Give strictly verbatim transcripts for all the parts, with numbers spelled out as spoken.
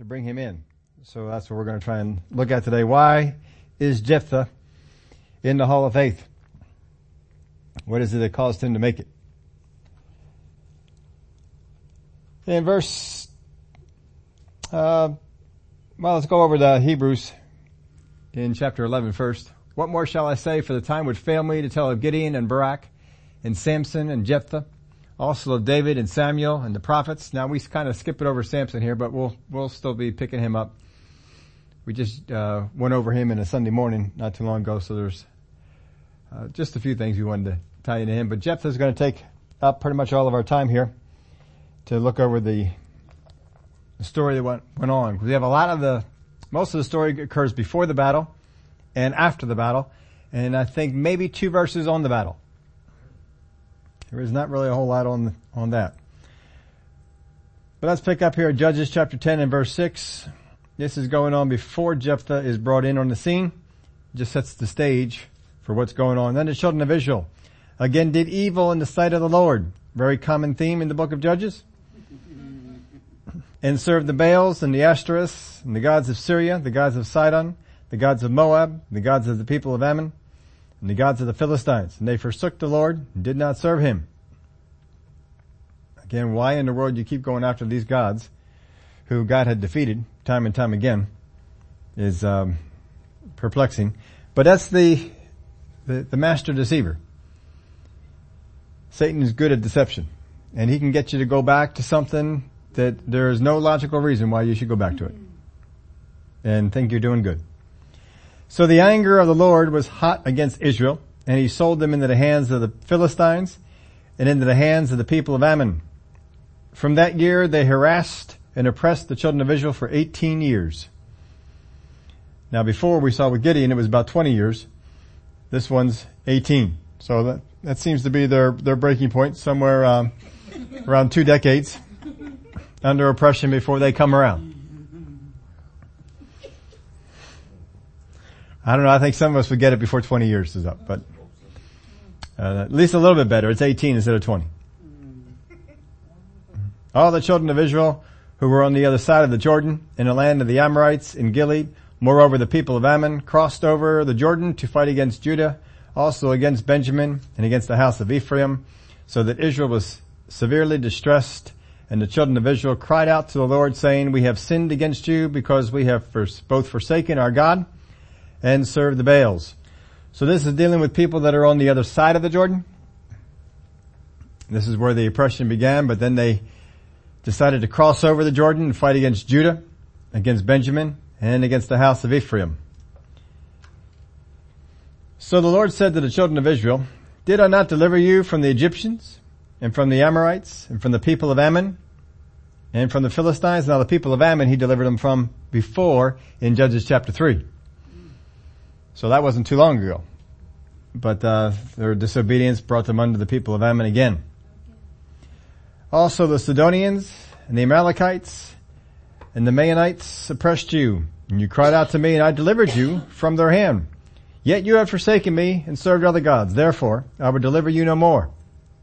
to bring him in. So that's what we're going to try and look at today. Why is Jephthah in the Hall of Faith? What is it that caused him to make it? In verse, uh, well, let's go over to Hebrews in chapter eleven first. What more shall I say? For the time would fail me to tell of Gideon and Barak and Samson and Jephthah, also of David and Samuel and the prophets. Now we kind of skip it over Samson here, but we'll, we'll still be picking him up. We just, uh, went over him in a Sunday morning not too long ago. So there's, uh, just a few things we wanted to tie into him, but Jephthah's going to take up pretty much all of our time here to look over the, the story that went, went on. We have a lot of the, most of the story occurs before the battle and after the battle. And I think maybe two verses on the battle. There is not really a whole lot on, on that. But let's pick up here at Judges chapter ten and verse six. This is going on before Jephthah is brought in on the scene. It just sets the stage for what's going on. Then the children of Israel again did evil in the sight of the Lord. Very common theme in the book of Judges. And served the Baals and the Ashtoreths and the gods of Syria, the gods of Sidon, the gods of Moab, the gods of the people of Ammon, and the gods of the Philistines. And they forsook the Lord and did not serve him. Again, why in the world you keep going after these gods who God had defeated time and time again is um, perplexing. But that's the, the the master deceiver. Satan is good at deception. And he can get you to go back to something that there is no logical reason why you should go back to it and think you're doing good. So the anger of the Lord was hot against Israel, and he sold them into the hands of the Philistines and into the hands of the people of Ammon. From that year, they harassed and oppressed the children of Israel for eighteen years. Now, before we saw with Gideon, it was about twenty years. This one's eighteen. So that, that seems to be their, their breaking point, somewhere um, around two decades under oppression before they come around. I don't know. I think some of us would get it before twenty years is up, but uh, at least a little bit better. It's eighteen instead of twenty. All the children of Israel who were on the other side of the Jordan in the land of the Amorites in Gilead, moreover the people of Ammon, crossed over the Jordan to fight against Judah, also against Benjamin and against the house of Ephraim, so that Israel was severely distressed. And the children of Israel cried out to the Lord, saying, "We have sinned against you because we have both forsaken our God and serve the Baals." So this is dealing with people that are on the other side of the Jordan. This is where the oppression began, but then they decided to cross over the Jordan and fight against Judah, against Benjamin, and against the house of Ephraim. So the Lord said to the children of Israel, "Did I not deliver you from the Egyptians, and from the Amorites, and from the people of Ammon, and from the Philistines?" Now the people of Ammon he delivered them from before in Judges chapter three. So that wasn't too long ago. But uh their disobedience brought them under the people of Ammon again. Also the Sidonians and the Amalekites and the Maonites oppressed you, and you cried out to me, and I delivered you from their hand. Yet you have forsaken me and served other gods. Therefore, I will deliver you no more.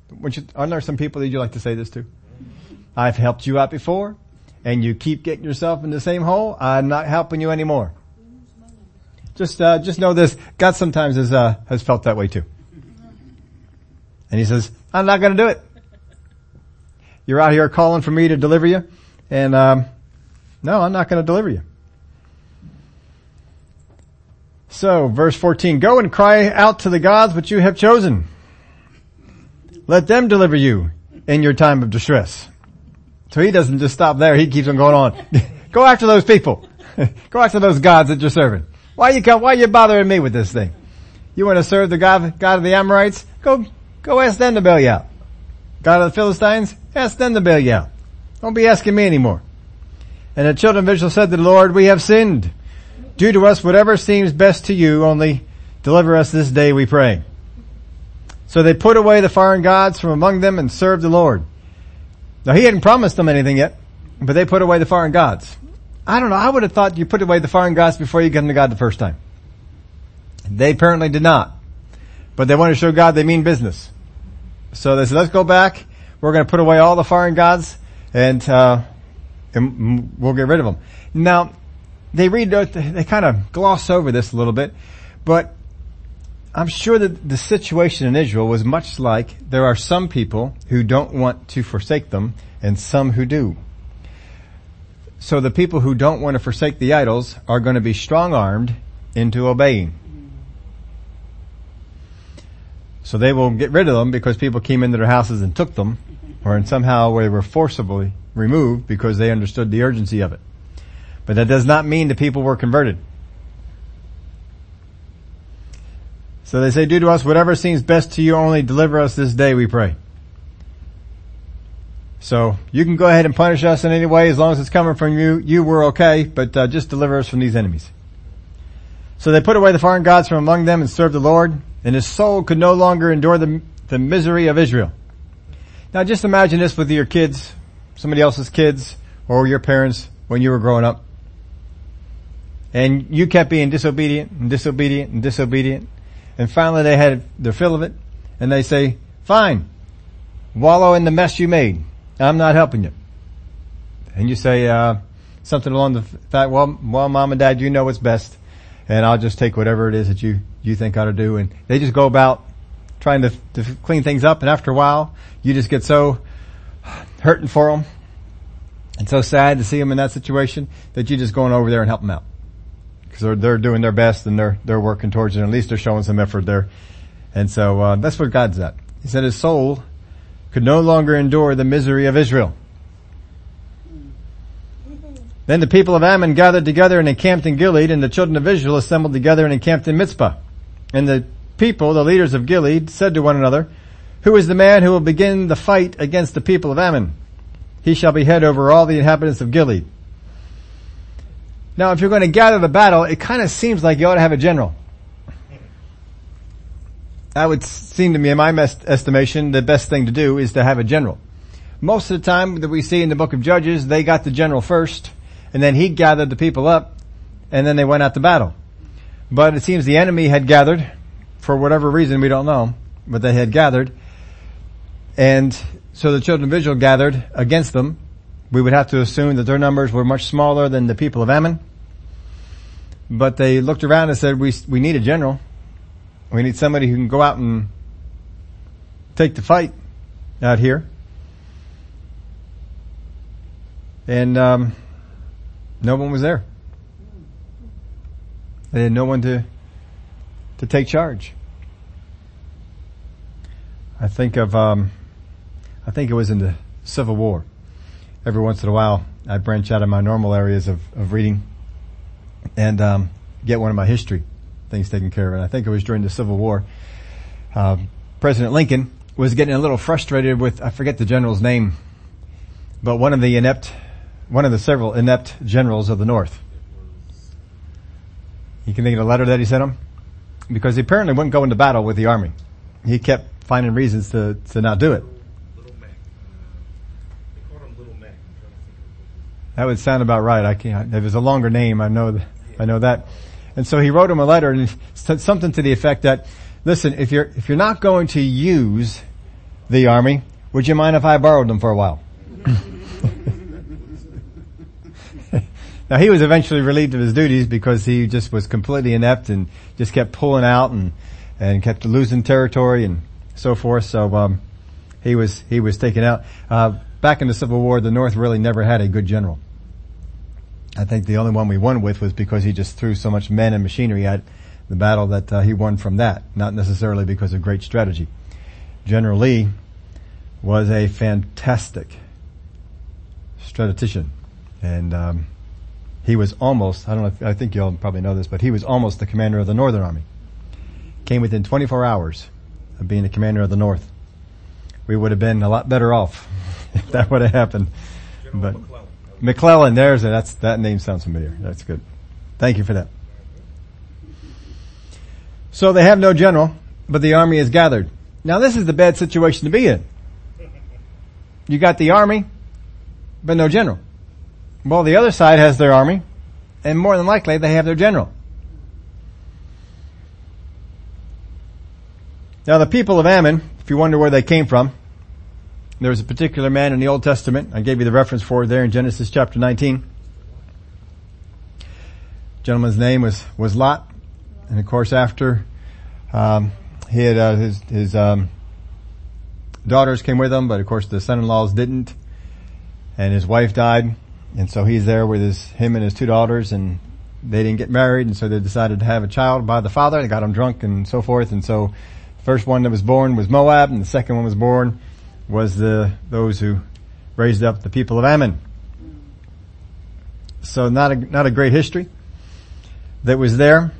You, aren't there some people that you like to say this to? I've helped you out before, and you keep getting yourself in the same hole. I'm not helping you anymore. Just, uh, just know this. God sometimes is, uh, has felt that way too. And he says, I'm not going to do it. You're out here calling for me to deliver you. And, um, no, I'm not going to deliver you. So verse fourteen, go and cry out to the gods which you have chosen. Let them deliver you in your time of distress. So he doesn't just stop there. He keeps on going on. Go after those people. Go after those gods that you're serving. Why you come, why you bothering me with this thing? You want to serve the God, God of the Amorites? Go, go ask them to bail you out. God of the Philistines? Ask them to bail you out. Don't be asking me anymore. And the children of Israel said to the Lord, "We have sinned. Do to us whatever seems best to you, only deliver us this day, we pray." So they put away the foreign gods from among them and served the Lord. Now he hadn't promised them anything yet, but they put away the foreign gods. I don't know. I would have thought you put away the foreign gods before you come to God the first time. They apparently did not. But they want to show God they mean business. So they said, let's go back. We're going to put away all the foreign gods and uh and we'll get rid of them. Now, they read, they kind of gloss over this a little bit, but I'm sure that the situation in Israel was much like there are some people who don't want to forsake them and some who do. So the people who don't want to forsake the idols are going to be strong-armed into obeying. So they will get rid of them because people came into their houses and took them, or in somehow where they were forcibly removed because they understood the urgency of it. But that does not mean the people were converted. So they say, do to us whatever seems best to you, only deliver us this day, we pray. So you can go ahead and punish us in any way as long as it's coming from you. You were okay, but uh, just deliver us from these enemies. So they put away the foreign gods from among them and served the Lord. And his soul could no longer endure the, the misery of Israel. Now just imagine this with your kids, somebody else's kids, or your parents when you were growing up. And you kept being disobedient and disobedient and disobedient. And finally they had their fill of it. And they say, fine, wallow in the mess you made. I'm not helping you. And you say uh something along the fact, well, well, Mom and Dad, you know what's best. And I'll just take whatever it is that you, you think I ought to do. And they just go about trying to, to clean things up. And after a while, you just get so hurting for them and so sad to see them in that situation that you're just going over there and help them out. Because they're, they're doing their best and they're, they're working towards it. And at least they're showing some effort there. And so, uh, that's what God's at. He said his soul could no longer endure the misery of Israel. Then the people of Ammon gathered together and encamped in Gilead, and the children of Israel assembled together and encamped in Mizpah. And the people, the leaders of Gilead, said to one another, who is the man who will begin the fight against the people of Ammon? He shall be head over all the inhabitants of Gilead. Now, if you're going to gather the battle, it kind of seems like you ought to have a general. That would seem to me, in my estimation, the best thing to do is to have a general. Most of the time that we see in the book of Judges, they got the general first. And then he gathered the people up, and then they went out to battle. But it seems the enemy had gathered, for whatever reason, we don't know, but they had gathered. And so the children of Israel gathered against them. We would have to assume that their numbers were much smaller than the people of Ammon. But they looked around and said, we we need a general. We need somebody who can go out and take the fight out here. And um no one was there. They had no one to to take charge. I think of um I think it was in the Civil War. Every once in a while I branch out of my normal areas of, of reading and um get one of my history things taken care of. And I think it was during the Civil War. Uh, President Lincoln was getting a little frustrated with, I forget the general's name, but one of the inept One of the several inept generals of the North. You can think of the letter that he sent him? Because he apparently wouldn't go into battle with the army. He kept finding reasons to, to not do it. Little Mac. They called him Little Mac. That would sound about right. I can't, if it's a longer name, I know, I know that. And so he wrote him a letter and said something to the effect that, listen, if you're, if you're not going to use the army, would you mind if I borrowed them for a while? Now, he was eventually relieved of his duties because he just was completely inept and just kept pulling out and, and kept losing territory and so forth. So, um, he was, he was taken out. Uh, back in the Civil War, the North really never had a good general. I think the only one we won with was because he just threw so much men and machinery at the battle that uh, he won from that, not necessarily because of great strategy. General Lee was a fantastic strategist and, um, he was almost, I don't know if, I think you all probably know this, but he was almost the commander of the Northern Army. Came within twenty-four hours of being the commander of the North. We would have been a lot better off if that would have happened. General but McClellan. McClellan, there's a, that's, that name sounds familiar. That's good. Thank you for that. So they have no general, but the army is gathered. Now this is the bad situation to be in. You got the army, but no general. Well, the other side has their army, and more than likely they have their general. Now, the people of Ammon, if you wonder where they came from, There was a particular man in the Old Testament. I gave you the reference for it there in Genesis chapter nineteen. The gentleman's name was, was Lot. And of course after, um, he had, uh, his, his, um, daughters came with him, but of course the son-in-laws didn't. And his wife died. And so he's there with his, him and his two daughters, and they didn't get married. And so they decided to have a child by the father. They got him drunk and so forth. And so the first one that was born was Moab, and the second one was born was the, those who raised up the people of Ammon. So not a, not a great history that was there.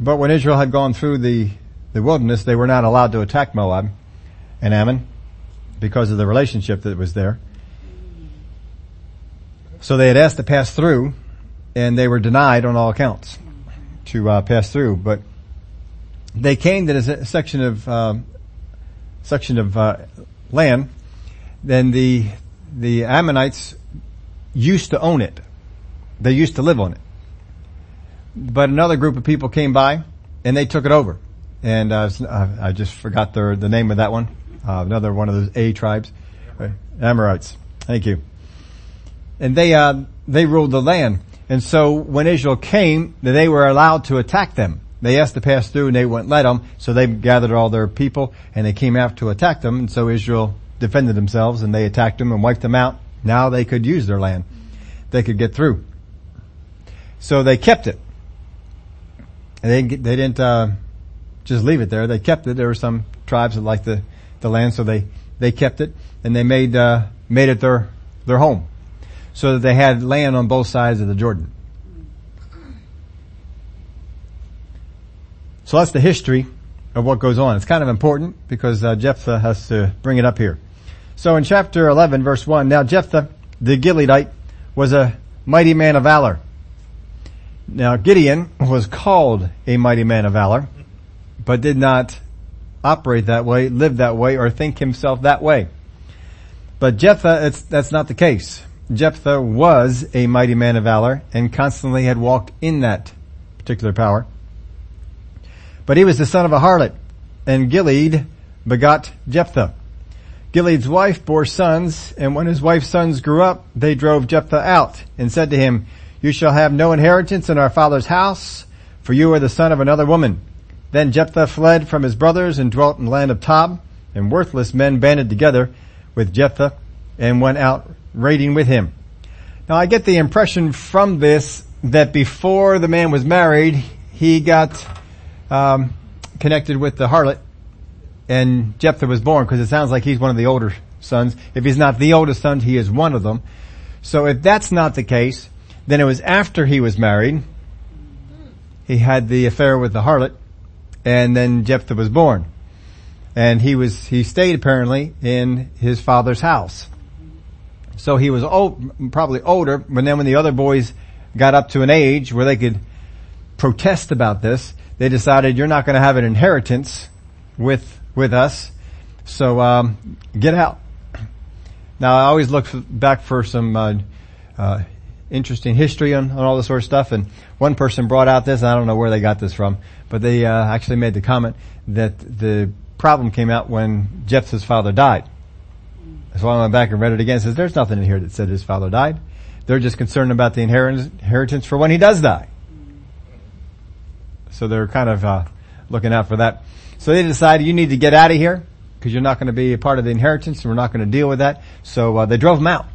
But when Israel had gone through the, the wilderness, they were not allowed to attack Moab and Ammon because of the relationship that was there. So they had asked to pass through, and they were denied on all accounts to uh, pass through. But they came to this section of, um, section of uh, land, then the the Ammonites used to own it. They used to live on it. But another group of people came by, and they took it over. And uh, I just forgot the, the name of that one. Uh, another one of those A tribes. Amorites. Thank you. And they uh, they ruled the land. And so when Israel came, they were allowed to attack them. They asked to pass through, and they wouldn't let them, so they gathered all their people, and they came out to attack them, and so Israel defended themselves, and they attacked them and wiped them out. Now they could use their land. They could get through. So they kept it. And they, they didn't uh, just leave it there. They kept it. There were some tribes that liked the, the land, so they, they kept it, and they made uh, made it their, their home, so that they had land on both sides of the Jordan. So that's the history of what goes on. It's kind of important because uh, Jephthah has to bring it up here. So in chapter eleven, verse one, now Jephthah, the Gileadite, was a mighty man of valor. Now Gideon was called a mighty man of valor, but did not operate that way, live that way, or think himself that way. But Jephthah, it's, that's not the case. Jephthah was a mighty man of valor and constantly had walked in that particular power. But he was the son of a harlot, and Gilead begot Jephthah. Gilead's wife bore sons, and when his wife's sons grew up, they drove Jephthah out and said to him, "You shall have no inheritance in our father's house, for you are the son of another woman." Then Jephthah fled from his brothers and dwelt in the land of Tob, and worthless men banded together with Jephthah and went out raiding with him. Now I get the impression from this that before the man was married, he got Um, connected with the harlot, and Jephthah was born, because it sounds like he's one of the older sons. If he's not the oldest son, he is one of them. So if that's not the case, then it was after he was married, he had the affair with the harlot, and then Jephthah was born. And he was, he stayed apparently in his father's house. So he was old, probably older, but then when the other boys got up to an age where they could protest about this, they decided, "You're not going to have an inheritance with with us, so um, get out." Now, I always look for, back for some uh, uh interesting history on, on all this sort of stuff, and one person brought out this, and I don't know where they got this from, but they uh, actually made the comment that the problem came out when Jephthah's father died. So I went back and read it again. It says, there's nothing in here that said his father died. They're just concerned about the inheritance for when he does die. So they're kind of uh, looking out for that. So they decided, you need to get out of here because you're not going to be a part of the inheritance, and we're not going to deal with that. So uh, they drove him out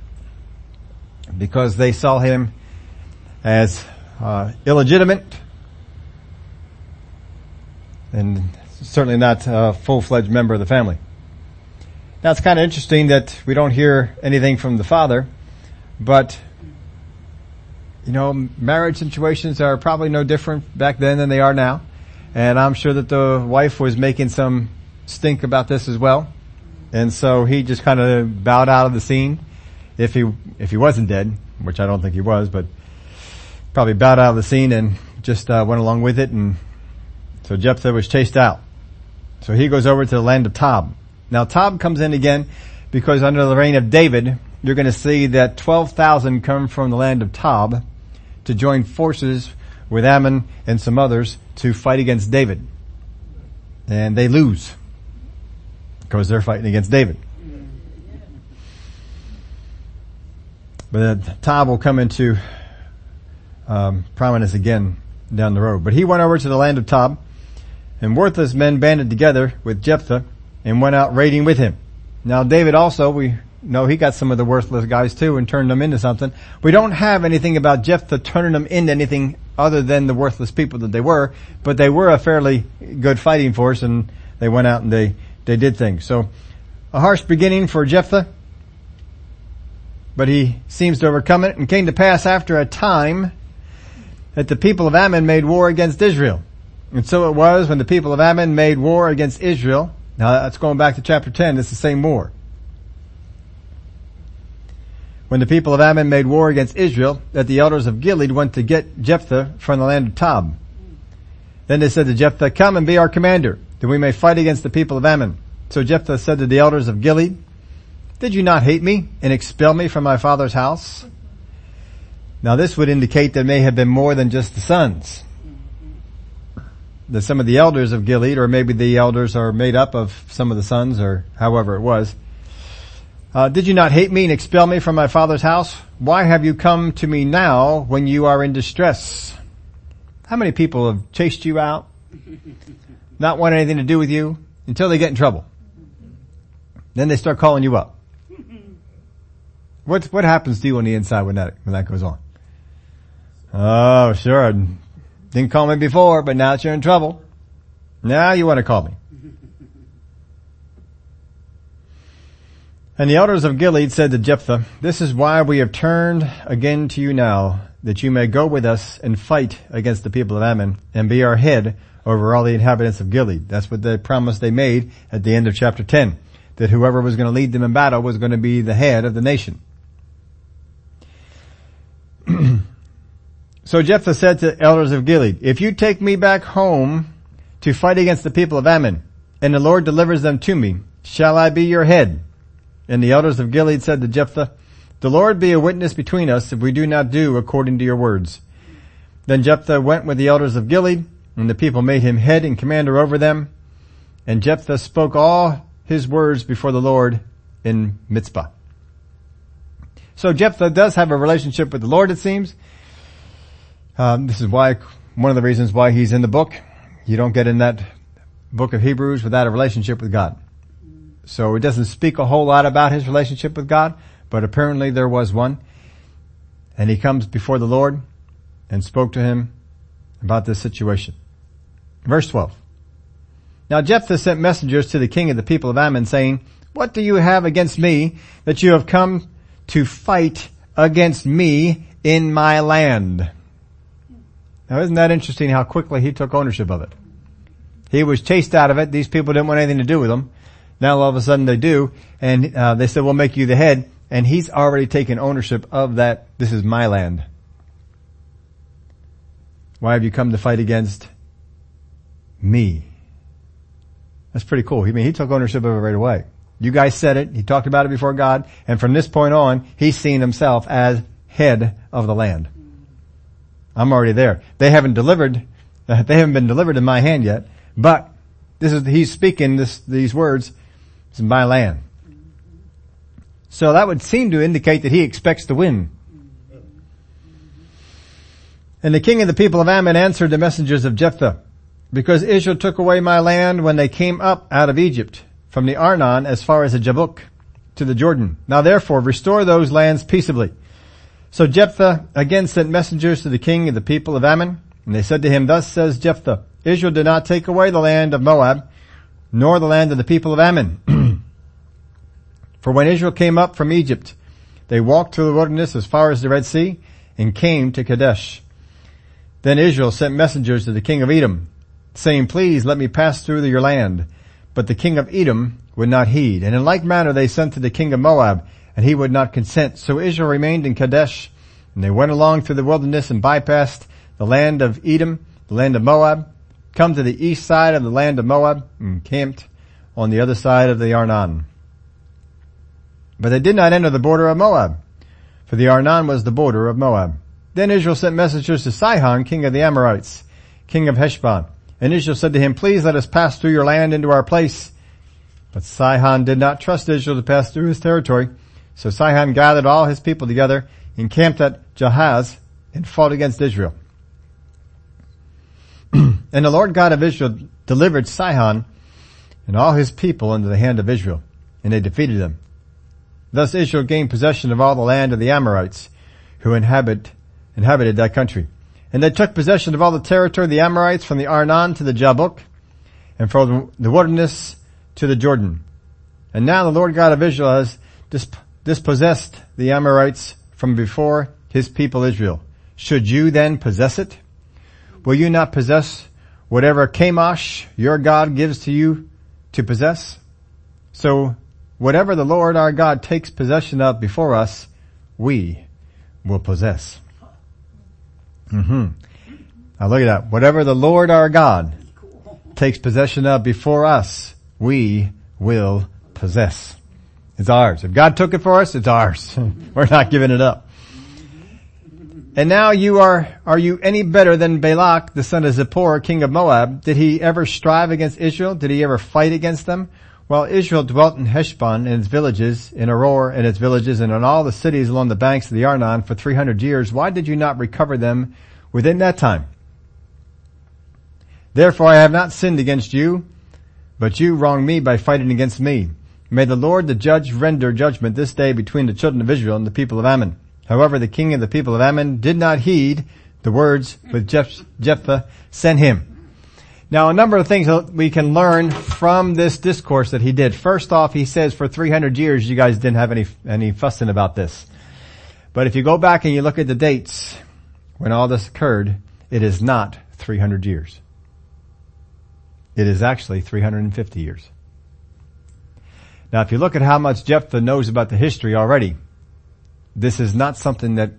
because they saw him as uh, illegitimate and certainly not a full-fledged member of the family. Now it's kind of interesting that we don't hear anything from the father, but you know, marriage situations are probably no different back then than they are now. And I'm sure that the wife was making some stink about this as well. And so he just kind of bowed out of the scene. If he, if he wasn't dead, which I don't think he was, but probably bowed out of the scene and just uh, went along with it. And so Jephthah was chased out. So he goes over to the land of Tob. Now Tob comes in again because under the reign of David, you're going to see that twelve thousand come from the land of Tob to join forces with Ammon and some others to fight against David. And they lose. because they're fighting against David. But Tob will come into um, prominence again down the road. But he went over to the land of Tob, and worthless men banded together with Jephthah and went out raiding with him. Now David also, we know he got some of the worthless guys too and turned them into something. We don't have anything about Jephthah turning them into anything other than the worthless people that they were, but they were a fairly good fighting force, and they went out and they, they did things. So a harsh beginning for Jephthah, but he seems to overcome it. And came to pass after a time that the people of Ammon made war against Israel. And so it was when the people of Ammon made war against Israel. Now that's going back to chapter ten. It's the same war. When the people of Ammon made war against Israel, that the elders of Gilead went to get Jephthah from the land of Tob. Then they said to Jephthah, "Come and be our commander, that we may fight against the people of Ammon." So Jephthah said to the elders of Gilead, "Did you not hate me and expel me from my father's house?" Now this would indicate there may have been more than just the sons. That some of the elders of Gilead, or maybe the elders are made up of some of the sons, or however it was. Uh, did you not hate me and expel me from my father's house? Why have you come to me now when you are in distress? How many people have chased you out, not want anything to do with you, until they get in trouble? Then they start calling you up. What what happens to you on the inside when that when that goes on? Oh, sure. Didn't call me before, but now that you're in trouble, now you want to call me. And the elders of Gilead said to Jephthah, "This is why we have turned again to you now, that you may go with us and fight against the people of Ammon and be our head over all the inhabitants of Gilead." That's what the promise they made at the end of chapter ten, that whoever was going to lead them in battle was going to be the head of the nation. So Jephthah said to elders of Gilead, "If you take me back home to fight against the people of Ammon, and the Lord delivers them to me, shall I be your head?" And the elders of Gilead said to Jephthah, "The Lord be a witness between us if we do not do according to your words." Then Jephthah went with the elders of Gilead, and the people made him head and commander over them. And Jephthah spoke all his words before the Lord in Mizpah. So Jephthah does have a relationship with the Lord, it seems. Um, this is why, one of the reasons why he's in the book. You don't get in that book of Hebrews without a relationship with God. So it doesn't speak a whole lot about his relationship with God, but apparently there was one. And he comes before the Lord and spoke to him about this situation. Verse twelve. Now Jephthah sent messengers to the king of the people of Ammon, saying, "What do you have against me that you have come to fight against me in my land?" Now isn't that interesting how quickly he took ownership of it? He was chased out of it. These people didn't want anything to do with him. Now all of a sudden they do, and uh, they said, "We'll make you the head," and he's already taken ownership of that. This is my land. Why have you come to fight against me? That's pretty cool. I mean, he took ownership of it right away. You guys said it. He talked about it before God. And from this point on, he's seen himself as head of the land. I'm already there. They haven't delivered. Uh, they haven't been delivered in my hand yet. But this is, he's speaking this, these words. It's my land. So that would seem to indicate that he expects to win. And the king of the people of Ammon answered the messengers of Jephthah, "Because Israel took away my land when they came up out of Egypt, from the Arnon as far as the Jabbok to the Jordan. Now therefore restore those lands peaceably." So Jephthah again sent messengers to the king of the people of Ammon, and they said to him, "Thus says Jephthah, Israel did not take away the land of Moab, nor the land of the people of Ammon. For when Israel came up from Egypt, they walked through the wilderness as far as the Red Sea, and came to Kadesh. Then Israel sent messengers to the king of Edom, saying, 'Please let me pass through your land.' But the king of Edom would not heed. And in like manner they sent to the king of Moab, and he would not consent. So Israel remained in Kadesh, and they went along through the wilderness and bypassed the land of Edom, the land of Moab, come to the east side of the land of Moab, and camped on the other side of the Arnon. But they did not enter the border of Moab, for the Arnon was the border of Moab. Then Israel sent messengers to Sihon, king of the Amorites, king of Heshbon. And Israel said to him, 'Please let us pass through your land into our place.' But Sihon did not trust Israel to pass through his territory. So Sihon gathered all his people together, encamped at Jahaz, and fought against Israel. And the Lord God of Israel delivered Sihon and all his people into the hand of Israel, and they defeated them. Thus Israel gained possession of all the land of the Amorites, who inhabit, inhabited that country. And they took possession of all the territory of the Amorites from the Arnon to the Jabbok, and from the wilderness to the Jordan. And now the Lord God of Israel has disp- dispossessed the Amorites from before his people Israel. Should you then possess it? Will you not possess whatever Chemosh your God gives to you to possess? So whatever the Lord our God takes possession of before us, we will possess. Mm-hmm. Now look at that. Whatever the Lord our God takes possession of before us, we will possess. It's ours. If God took it for us, it's ours. We're not giving it up. And now you are, are you any better than Balak, the son of Zippor, king of Moab? Did he ever strive against Israel? Did he ever fight against them? Well, Israel dwelt in Heshbon and its villages, in Aror and its villages, and in all the cities along the banks of the Arnon for three hundred years. Why did you not recover them within that time? Therefore I have not sinned against you, but you wronged me by fighting against me. May the Lord the judge render judgment this day between the children of Israel and the people of Ammon. However, the king of the people of Ammon did not heed the words which Jeph- Jephthah sent him. Now, a number of things we can learn from this discourse that he did. First off, he says for three hundred years you guys didn't have any any fussing about this. But if you go back and you look at the dates when all this occurred, it is not three hundred years. It is actually three hundred fifty years. Now, if you look at how much Jephthah knows about the history already, this is not something that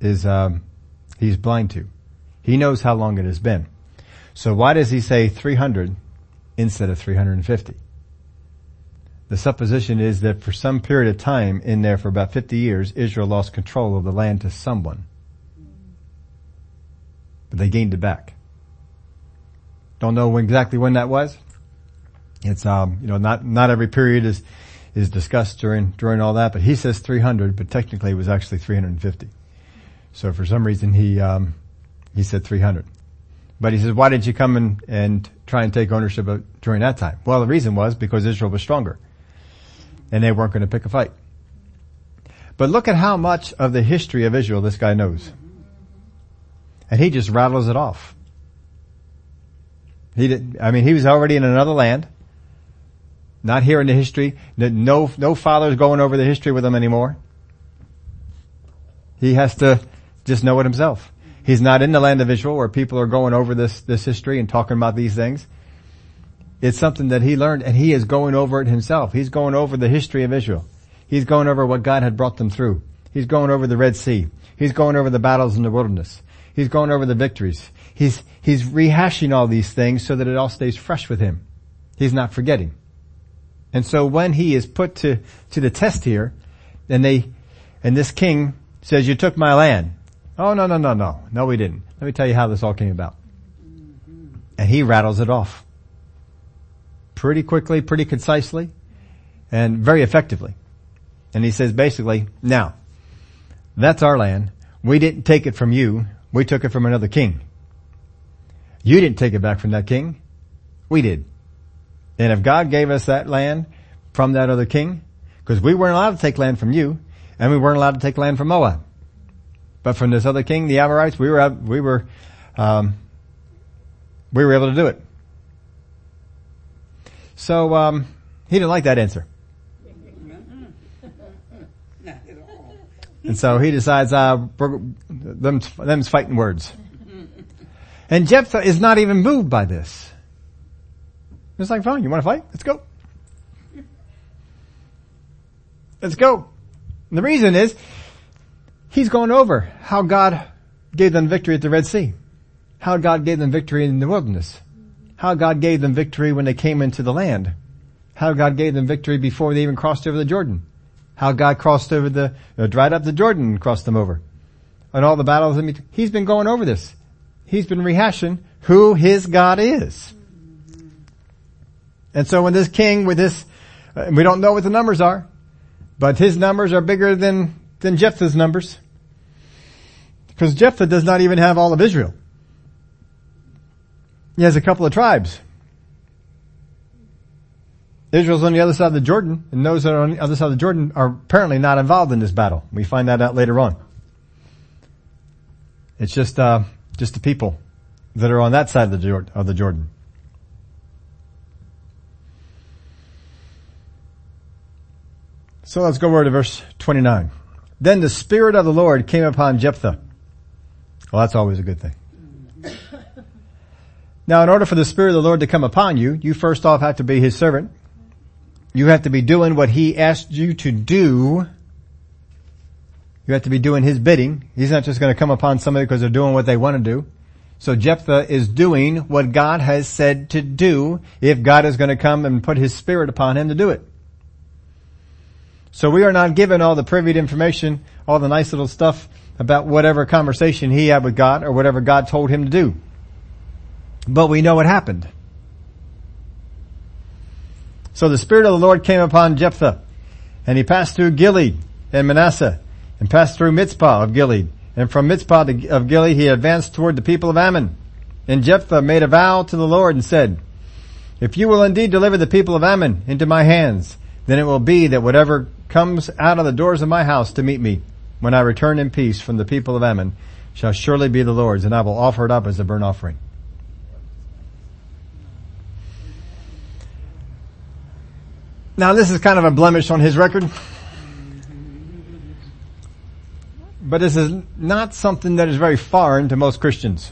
is, um, he's blind to. He knows how long it has been. So why does he say three hundred instead of three hundred fifty? The supposition is that for some period of time in there, for about fifty years, Israel lost control of the land to someone. But they gained it back. Don't know when, exactly when that was. It's, um, you know, not, not every period is, is discussed during, during all that, but he says three hundred, but technically it was actually three hundred fifty. So for some reason he, um, he said three hundred. But he says, why did you come and, and try and take ownership of, during that time? Well, the reason was because Israel was stronger and they weren't going to pick a fight. But look at how much of the history of Israel this guy knows. And he just rattles it off. He did, I mean, he was already in another land. Not hearing the history. No, no father's going over the history with him anymore. He has to just know it himself. He's not in the land of Israel where people are going over this, this history and talking about these things. It's something that he learned and he is going over it himself. He's going over the history of Israel. He's going over what God had brought them through. He's going over the Red Sea. He's going over the battles in the wilderness. He's going over the victories. He's, he's rehashing all these things so that it all stays fresh with him. He's not forgetting. And so when he is put to, to the test here, and they, and this king says, you took my land. Oh, no, no, no, no. No, we didn't. Let me tell you how this all came about. And he rattles it off pretty quickly, pretty concisely, and very effectively. And he says basically, now, that's our land. We didn't take it from you. We took it from another king. You didn't take it back from that king. We did. And if God gave us that land from that other king, because we weren't allowed to take land from you, and we weren't allowed to take land from Moab, but from this other king, the Amorites, we were we were um, we were able to do it. So um, he didn't like that answer, and so he decides, uh, them's, them's fighting words. And Jephthah is not even moved by this. It's like, fine, you want to fight? Let's go. Let's go. And the reason is, he's going over how God gave them victory at the Red Sea. How God gave them victory in the wilderness. How God gave them victory when they came into the land. How God gave them victory before they even crossed over the Jordan. How God crossed over the, you know, dried up the Jordan and crossed them over. And all the battles in between. He's been going over this. He's been rehashing who his God is. And so when this king with this, uh, we don't know what the numbers are, but his numbers are bigger than, than Jephthah's numbers. Because Jephthah does not even have all of Israel. He has a couple of tribes. Israel's on the other side of the Jordan, and those that are on the other side of the Jordan are apparently not involved in this battle. We find that out later on. It's just, uh, just the people that are on that side of the Jordan, of the Jordan. So let's go over to verse twenty-nine. Then the Spirit of the Lord came upon Jephthah. Well, that's always a good thing. Now, in order for the Spirit of the Lord to come upon you, you first off have to be His servant. You have to be doing what He asked you to do. You have to be doing His bidding. He's not just going to come upon somebody because they're doing what they want to do. So Jephthah is doing what God has said to do if God is going to come and put His Spirit upon him to do it. So we are not given all the privy information, all the nice little stuff about whatever conversation he had with God or whatever God told him to do. But we know what happened. So the Spirit of the Lord came upon Jephthah, and he passed through Gilead and Manasseh, and passed through Mizpah of Gilead. And from Mizpah of Gilead he advanced toward the people of Ammon. And Jephthah made a vow to the Lord and said, "If you will indeed deliver the people of Ammon into my hands, then it will be that whatever comes out of the doors of my house to meet me when I return in peace from the people of Ammon shall surely be the Lord's, and I will offer it up as a burnt offering." Now this is kind of a blemish on his record, but this is not something that is very foreign to most Christians,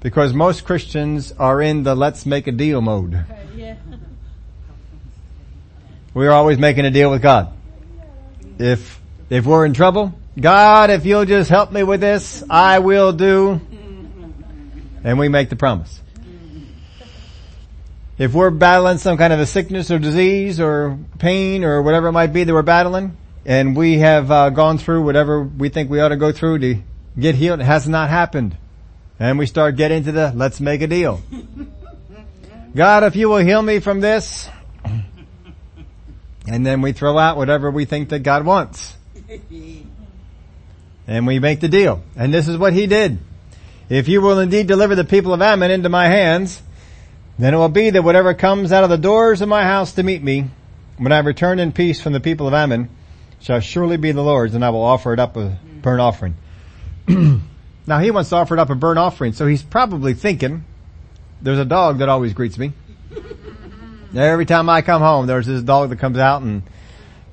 because most Christians are in the let's make a deal mode. Yeah. We're always making a deal with God. If, if we're in trouble, God, if you'll just help me with this, I will do. And we make the promise. If we're battling some kind of a sickness or disease or pain or whatever it might be that we're battling, and we have uh, gone through whatever we think we ought to go through to get healed, it has not happened. And we start getting to the let's make a deal. God, if you will heal me from this. And then we throw out whatever we think that God wants. And we make the deal. And this is what he did. If you will indeed deliver the people of Ammon into my hands, then it will be that whatever comes out of the doors of my house to meet me, when I return in peace from the people of Ammon, shall surely be the Lord's, and I will offer it up a burnt offering. Now he wants to offer it up a burnt offering, so he's probably thinking, there's a dog that always greets me. Every time I come home, there's this dog that comes out, and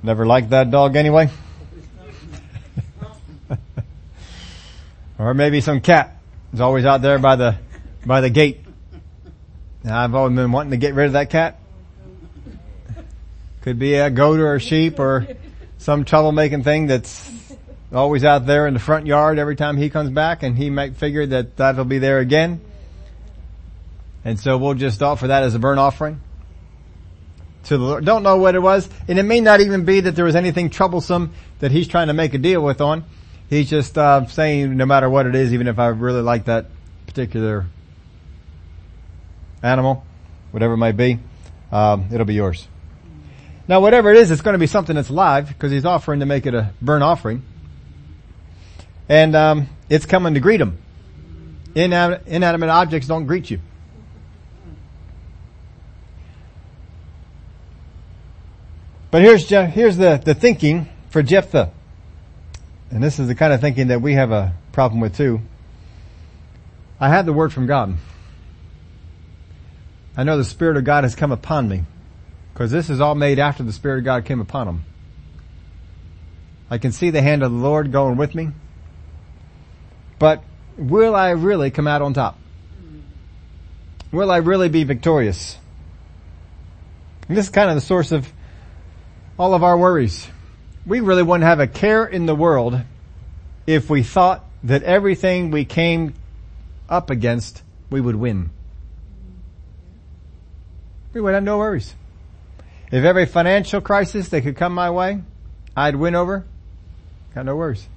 never liked that dog anyway. Or maybe some cat is always out there by the by the gate. Now, I've always been wanting to get rid of that cat. Could be a goat or a sheep or some troublemaking thing that's always out there in the front yard every time he comes back, and he might figure that that'll be there again. And so we'll just offer that as a burnt offering to the Lord. Don't know what it was, and it may not even be that there was anything troublesome that he's trying to make a deal with on. He's just uh, saying, no matter what it is, even if I really like that particular animal, whatever it might be, um, it'll be yours. Now, whatever it is, it's going to be something that's live, because he's offering to make it a burnt offering, and um, it's coming to greet him. Inanimate, inanimate objects don't greet you. But here's Je- here's the, the thinking for Jephthah. And this is the kind of thinking that we have a problem with too. I had the word from God. I know the Spirit of God has come upon me, because this is all made after the Spirit of God came upon him. I can see the hand of the Lord going with me. But will I really come out on top? Will I really be victorious? And this is kind of the source of all of our worries. We really wouldn't have a care in the world if we thought that everything we came up against, we would win. We would have no worries. If every financial crisis that could come my way, I'd win over, got no worries.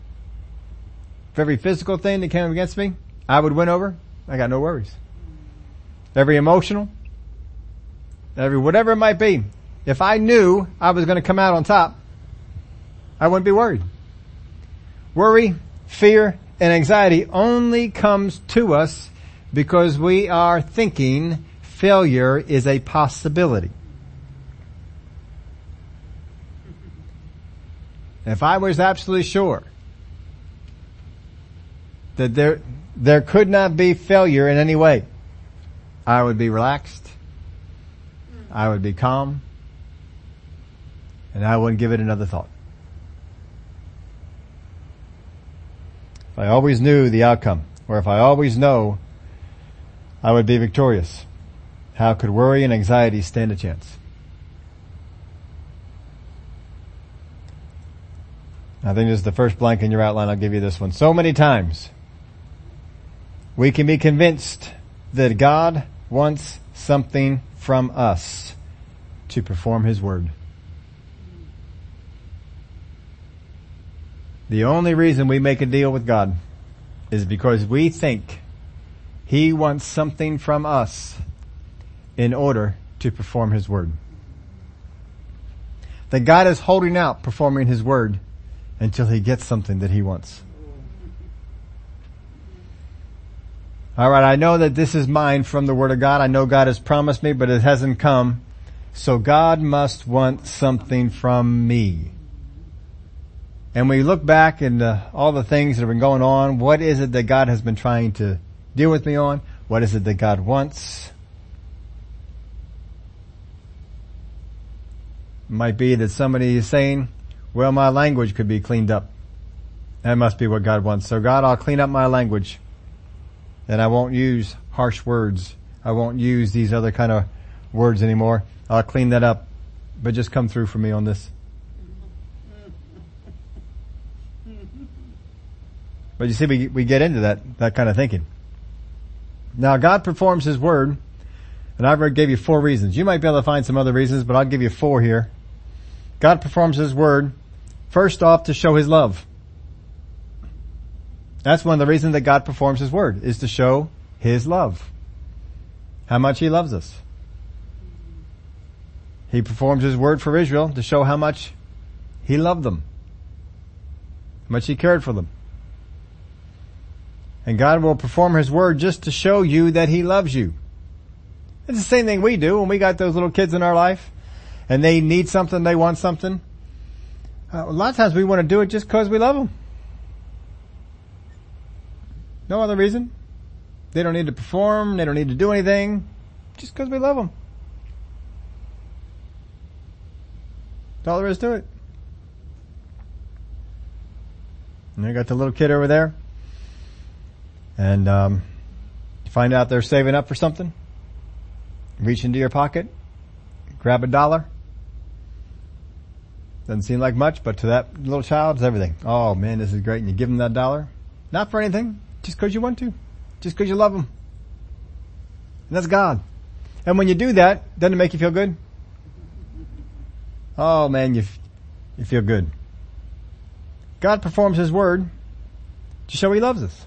If every physical thing that came against me, I would win over, I got no worries. Every emotional, every whatever it might be. If I knew I was going to come out on top, I wouldn't be worried. Worry, fear, and anxiety only comes to us because we are thinking failure is a possibility. If I was absolutely sure that there there could not be failure in any way, I would be relaxed, I would be calm, and I wouldn't give it another thought. If I always knew the outcome, or if I always know, I would be victorious. How could worry and anxiety stand a chance? I think this is the first blank in your outline. I'll give you this one. So many times we can be convinced that God wants something from us to perform His word. The only reason we make a deal with God is because we think He wants something from us in order to perform His word. That God is holding out performing His word until He gets something that He wants. All right, I know that this is mine from the Word of God. I know God has promised me, but it hasn't come. So God must want something from me. And we look back and uh, all the things that have been going on. What is it that God has been trying to deal with me on? What is it that God wants? It might be that somebody is saying, well, my language could be cleaned up. That must be what God wants. So God, I'll clean up my language. And I won't use harsh words. I won't use these other kind of words anymore. I'll clean that up. But just come through for me on this. But you see, we we get into that, that kind of thinking. Now, God performs His word. And I already gave you four reasons. You might be able to find some other reasons, but I'll give you four here. God performs His word, first off, to show His love. That's one of the reasons that God performs His word, is to show His love. How much He loves us. He performs His word for Israel to show how much He loved them, how much He cared for them. And God will perform His word just to show you that He loves you. It's the same thing we do when we got those little kids in our life. And they need something, they want something. Uh, a lot of times we want to do it just because we love them. No other reason. They don't need to perform, they don't need to do anything, just because we love them. That's all there is to it. And I got the little kid over there. And um you find out they're saving up for something. Reach into your pocket, grab a dollar. Doesn't seem like much, but to that little child, it's everything. Oh, man, this is great. And you give them that dollar. Not for anything, just because you want to. Just because you love them. And that's God. And when you do that, doesn't it make you feel good? Oh, man, you f- you feel good. God performs His word to show He loves us.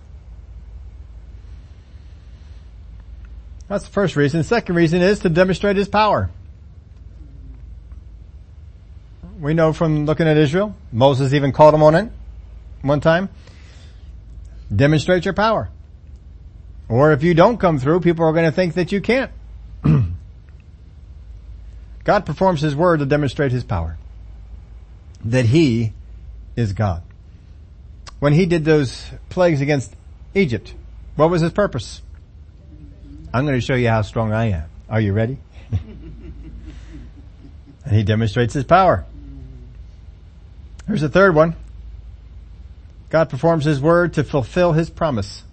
That's the first reason. The second reason is to demonstrate His power. We know from looking at Israel, Moses even called them on it one time. Demonstrate your power. Or if you don't come through, people are going to think that you can't. God performs His word to demonstrate His power. That He is God. When He did those plagues against Egypt, what was His purpose? I'm going to show you how strong I am. Are you ready? And He demonstrates His power. Here's the third one. God performs His word to fulfill His promise.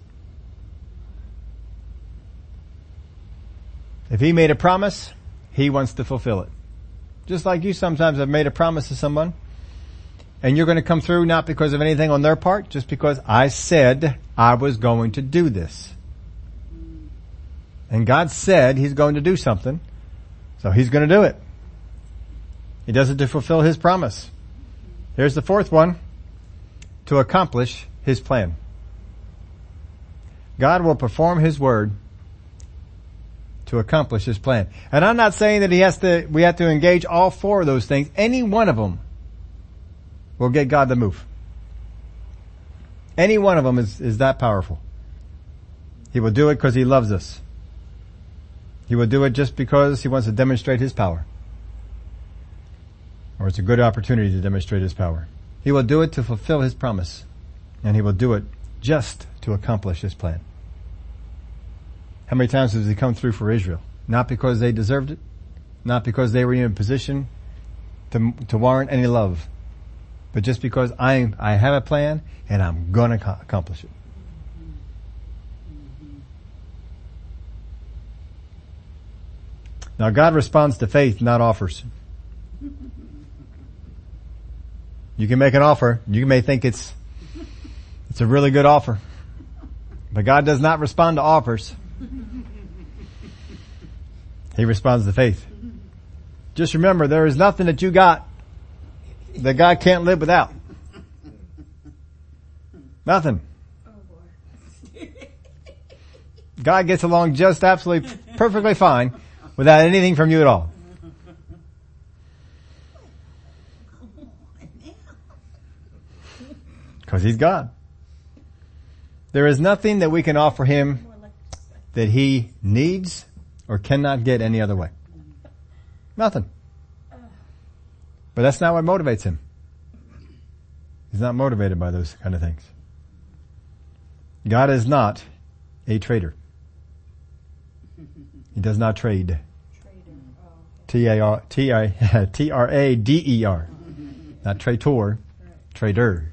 If He made a promise, He wants to fulfill it. Just like you sometimes have made a promise to someone, and you're going to come through not because of anything on their part, just because I said I was going to do this. And God said He's going to do something, so He's going to do it. He does it to fulfill His promise. Here's the fourth one, to accomplish His plan. God will perform His word to accomplish his plan. And I'm not saying that he has to, we have to engage all four of those things. Any one of them will get God to move. Any one of them is, is that powerful. He will do it because he loves us. He will do it just because he wants to demonstrate his power. Or it's a good opportunity to demonstrate his power. He will do it to fulfill his promise. And he will do it just to accomplish his plan. How many times does he come through for Israel? Not because they deserved it. Not because they were in a position to, to warrant any love. But just because I, I have a plan and I'm going to accomplish it. Now God responds to faith, not offers. You can make an offer. You may think it's, it's a really good offer. But God does not respond to offers. He responds to faith. Just remember, there is nothing that you got that God can't live without. Nothing. God gets along just absolutely perfectly fine without anything from you at all. Because he's God. There is nothing that we can offer him that he needs or cannot get any other way. Nothing. But that's not what motivates him. He's not motivated by those kind of things. God is not a trader. He does not trade. T R A D E R. Not traitor. Trader.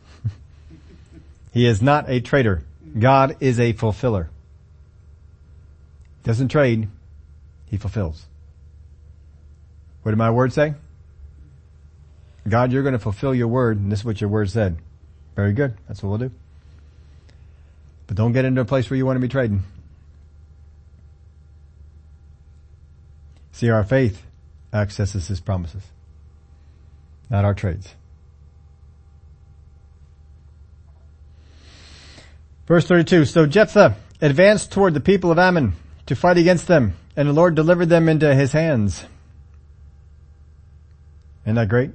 He is not a trader. God is a fulfiller. Doesn't trade. He fulfills. What did my word say? God, you're going to fulfill your word, and this is what your word said. Very good. That's what we'll do. But don't get into a place where you want to be trading. See, our faith accesses his promises, not our trades. Verse thirty-two, so Jephthah advanced toward the people of Ammon to fight against them, and the Lord delivered them into his hands. Isn't that great?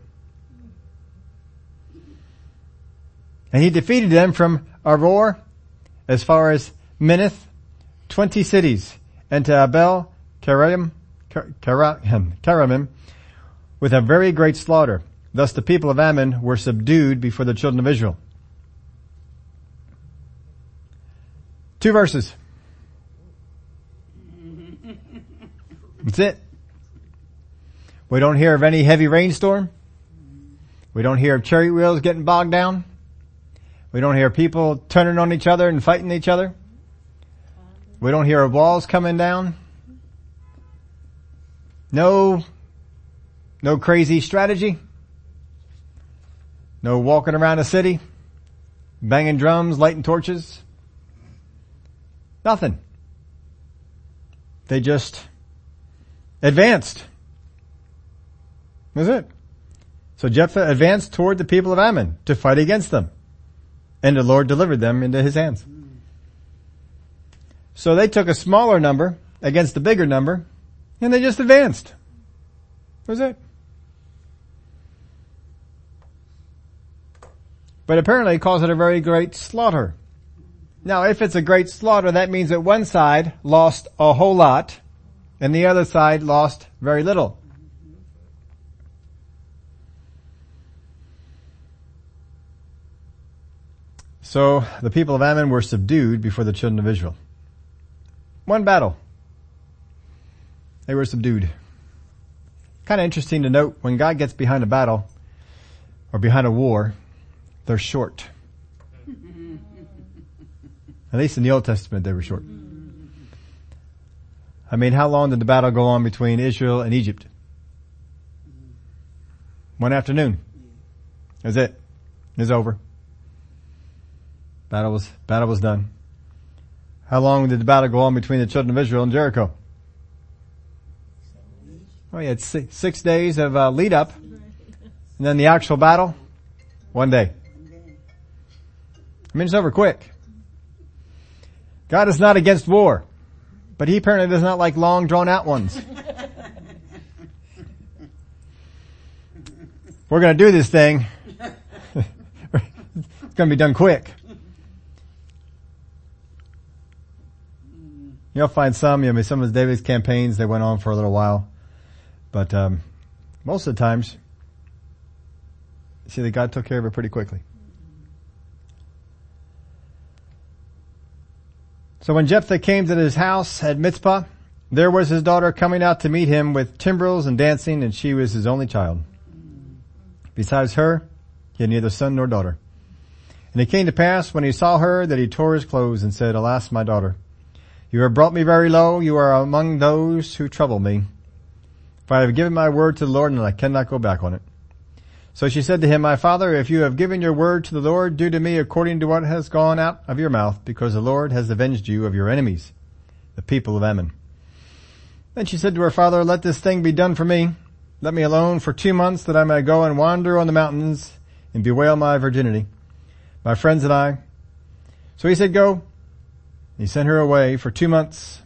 And he defeated them from Aror as far as Minnith, twenty cities, and to Abel Karim, Karamim, with a very great slaughter. Thus the people of Ammon were subdued before the children of Israel. Two verses. That's it. We don't hear of any heavy rainstorm. We don't hear of chariot wheels getting bogged down. We don't hear people turning on each other and fighting each other. We don't hear of walls coming down. No, no crazy strategy. No walking around a city, banging drums, lighting torches. Nothing. They just advanced. That's it. So Jephthah advanced toward the people of Ammon to fight against them. And the Lord delivered them into his hands. So they took a smaller number against the bigger number, and they just advanced. That's it. But apparently it caused it a very great slaughter. Now, if it's a great slaughter, that means that one side lost a whole lot and the other side lost very little. So the people of Ammon were subdued before the children of Israel. One battle. They were subdued. Kind of interesting to note, when God gets behind a battle or behind a war, they're short. At least in the Old Testament, they were short. I mean, how long did the battle go on between Israel and Egypt? One afternoon. That was it. It was over. Battle was, battle was done. How long did the battle go on between the children of Israel and Jericho? Well, you had six, six days of uh, lead up. And then the actual battle, one day. I mean, it's over quick. God is not against war. But he apparently does not like long, drawn-out ones. We're going to do this thing. It's going to be done quick. You'll find some, you know, some of David's campaigns, they went on for a little while. But um, most of the times, see that God took care of it pretty quickly. So when Jephthah came to his house at Mizpah, there was his daughter coming out to meet him with timbrels and dancing, and she was his only child. Besides her, he had neither son nor daughter. And it came to pass when he saw her that he tore his clothes and said, "Alas, my daughter, you have brought me very low. You are among those who trouble me. For I have given my word to the Lord, and I cannot go back on it." So she said to him, "My father, if you have given your word to the Lord, do to me according to what has gone out of your mouth, because the Lord has avenged you of your enemies, the people of Ammon." Then she said to her father, "Let this thing be done for me. Let me alone for two months, that I may go and wander on the mountains and bewail my virginity, my friends and I." So he said, "Go." And he sent her away for two months,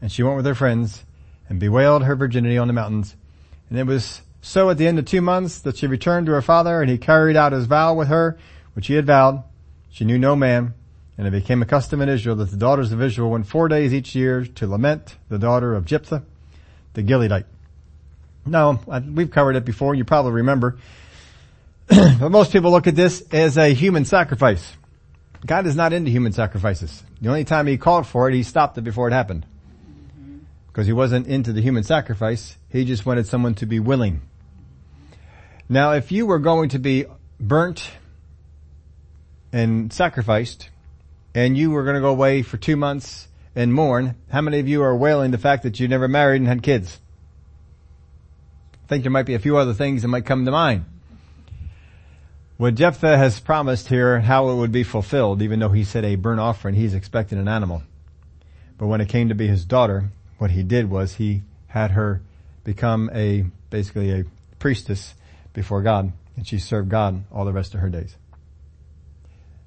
and she went with her friends and bewailed her virginity on the mountains. And it was so at the end of two months that she returned to her father, and he carried out his vow with her, which he had vowed. She knew no man, and it became a custom in Israel that the daughters of Israel went four days each year to lament the daughter of Jephthah, the Gileadite. Now, we've covered it before, you probably remember. But most people look at this as a human sacrifice. God is not into human sacrifices. The only time he called for it, he stopped it before it happened. Because he wasn't into the human sacrifice. He just wanted someone to be willing. Now, if you were going to be burnt and sacrificed, and you were going to go away for two months and mourn, how many of you are wailing the fact that you never married and had kids? I think there might be a few other things that might come to mind. What Jephthah has promised here, how it would be fulfilled, even though he said a burnt offering, he's expecting an animal. But when it came to be his daughter, what he did was he had her become a, basically a priestess before God, and she served God all the rest of her days.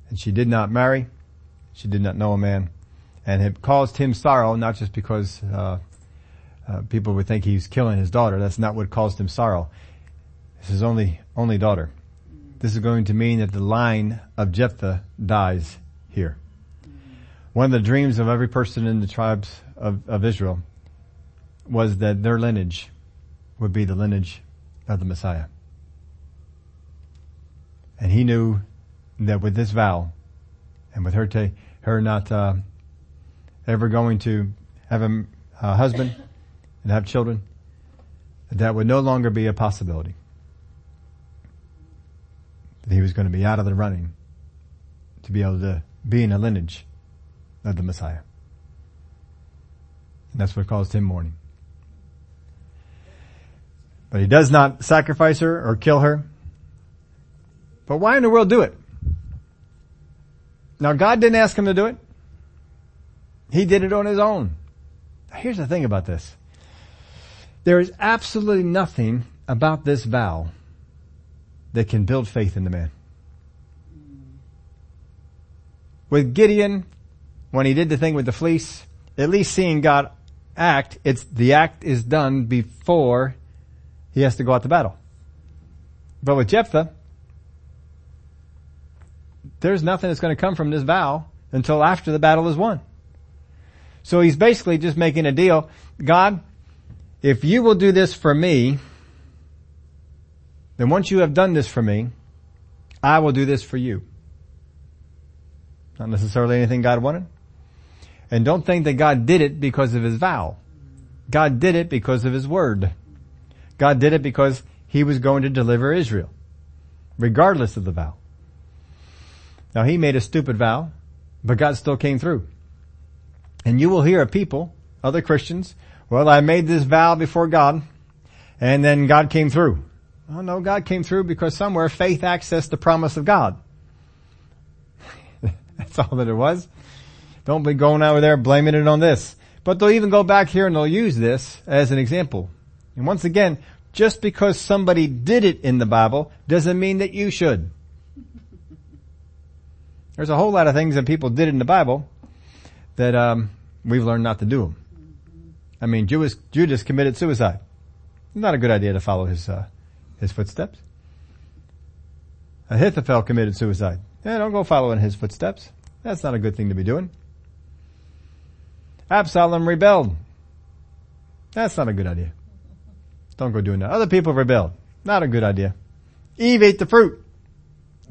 And she did not marry, she did not know a man, and it caused him sorrow, not just because uh, uh people would think he's killing his daughter. That's not what caused him sorrow. This is his only only daughter. This is going to mean that the line of Jephthah dies here. One of the dreams of every person in the tribes of, of Israel was that their lineage would be the lineage of the Messiah. And he knew that with this vow, and with her ta- her not uh, ever going to have a uh, husband and have children, that, that would no longer be a possibility. That he was going to be out of the running to be able to be in a lineage of the Messiah. And that's what caused him mourning. But he does not sacrifice her or kill her. But why in the world do it? Now, God didn't ask him to do it. He did it on his own. Here's the thing about this. There is absolutely nothing about this vow that can build faith in the man. With Gideon, when he did the thing with the fleece, at least seeing God act, it's the act is done before he has to go out to battle. But with Jephthah, there's nothing that's going to come from this vow until after the battle is won. So he's basically just making a deal. God, if you will do this for me, then once you have done this for me, I will do this for you. Not necessarily anything God wanted. And don't think that God did it because of his vow. God did it because of his word. God did it because he was going to deliver Israel, regardless of the vow. Now, he made a stupid vow, but God still came through. And you will hear of people, other Christians, well, I made this vow before God, and then God came through. Oh, no, God came through because somewhere faith accessed the promise of God. That's all that it was. Don't be going over there blaming it on this. But they'll even go back here and they'll use this as an example. And once again, just because somebody did it in the Bible doesn't mean that you should. There's a whole lot of things that people did in the Bible that um, we've learned not to do them. I mean, Jewish, Judas committed suicide. Not a good idea to follow his uh, his footsteps. Ahithophel committed suicide. Yeah, don't go following his footsteps. That's not a good thing to be doing. Absalom rebelled. That's not a good idea. Don't go doing that. Other people rebelled. Not a good idea. Eve ate the fruit.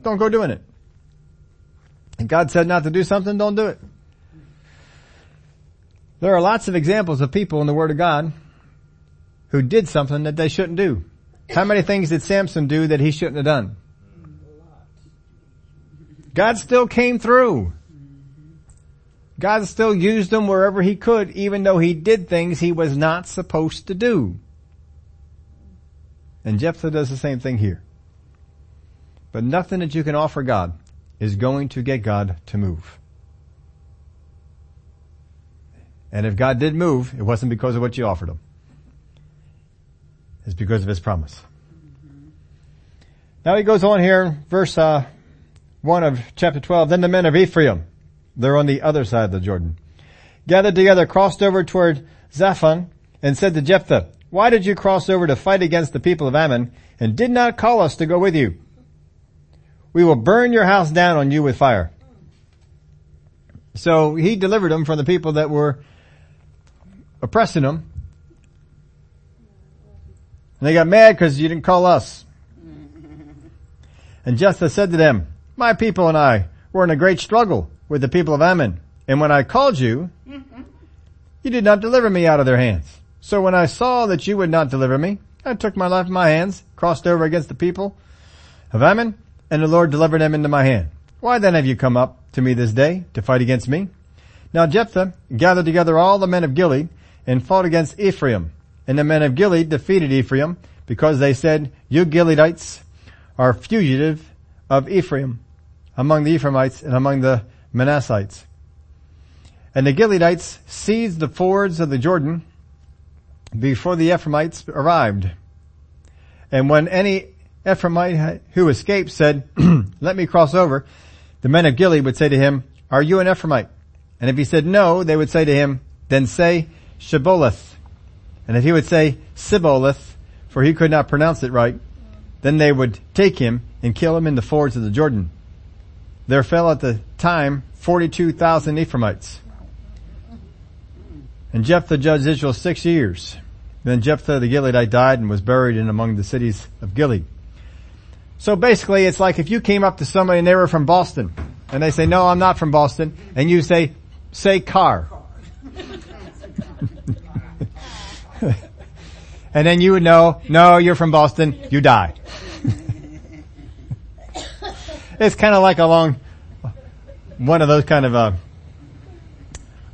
Don't go doing it. If God said not to do something, don't do it. There are lots of examples of people in the Word of God who did something that they shouldn't do. How many things did Samson do that he shouldn't have done? God still came through. God still used him wherever he could, even though he did things he was not supposed to do. And Jephthah does the same thing here. But nothing that you can offer God is going to get God to move. And if God did move, it wasn't because of what you offered him. It's because of his promise. Now he goes on here, verse uh, one of chapter twelve. Then the men of Ephraim, they're on the other side of the Jordan, gathered together, crossed over toward Zaphon, and said to Jephthah, "Why did you cross over to fight against the people of Ammon and did not call us to go with you? We will burn your house down on you with fire." So he delivered them from the people that were oppressing them. And they got mad because you didn't call us. And Jephthah said to them, "My people and I were in a great struggle with the people of Ammon. And when I called you, you did not deliver me out of their hands. So when I saw that you would not deliver me, I took my life in my hands, crossed over against the people of Ammon, and the Lord delivered them into my hand. Why then have you come up to me this day to fight against me?" Now Jephthah gathered together all the men of Gilead and fought against Ephraim. And the men of Gilead defeated Ephraim because they said, "You Gileadites are fugitive of Ephraim," among the Ephraimites and among the Manassites. And the Gileadites seized the fords of the Jordan before the Ephraimites arrived. And when any Ephraimite who escaped said, "Let me cross over," the men of Gilead would say to him, "Are you an Ephraimite?" And if he said no, they would say to him, "Then say Shibboleth." And if he would say Sibboleth, for he could not pronounce it right, then they would take him and kill him in the fords of the Jordan. There fell at the time forty-two thousand Ephraimites. And Jephthah judged Israel six years. Then Jephthah the Gileadite died and was buried in among the cities of Gilead. So basically, it's like if you came up to somebody and they were from Boston, and they say, "No, I'm not from Boston," and you say, "Say car." And then you would know, "No, you're from Boston, you die." It's kind of like along one of those kind of, uh,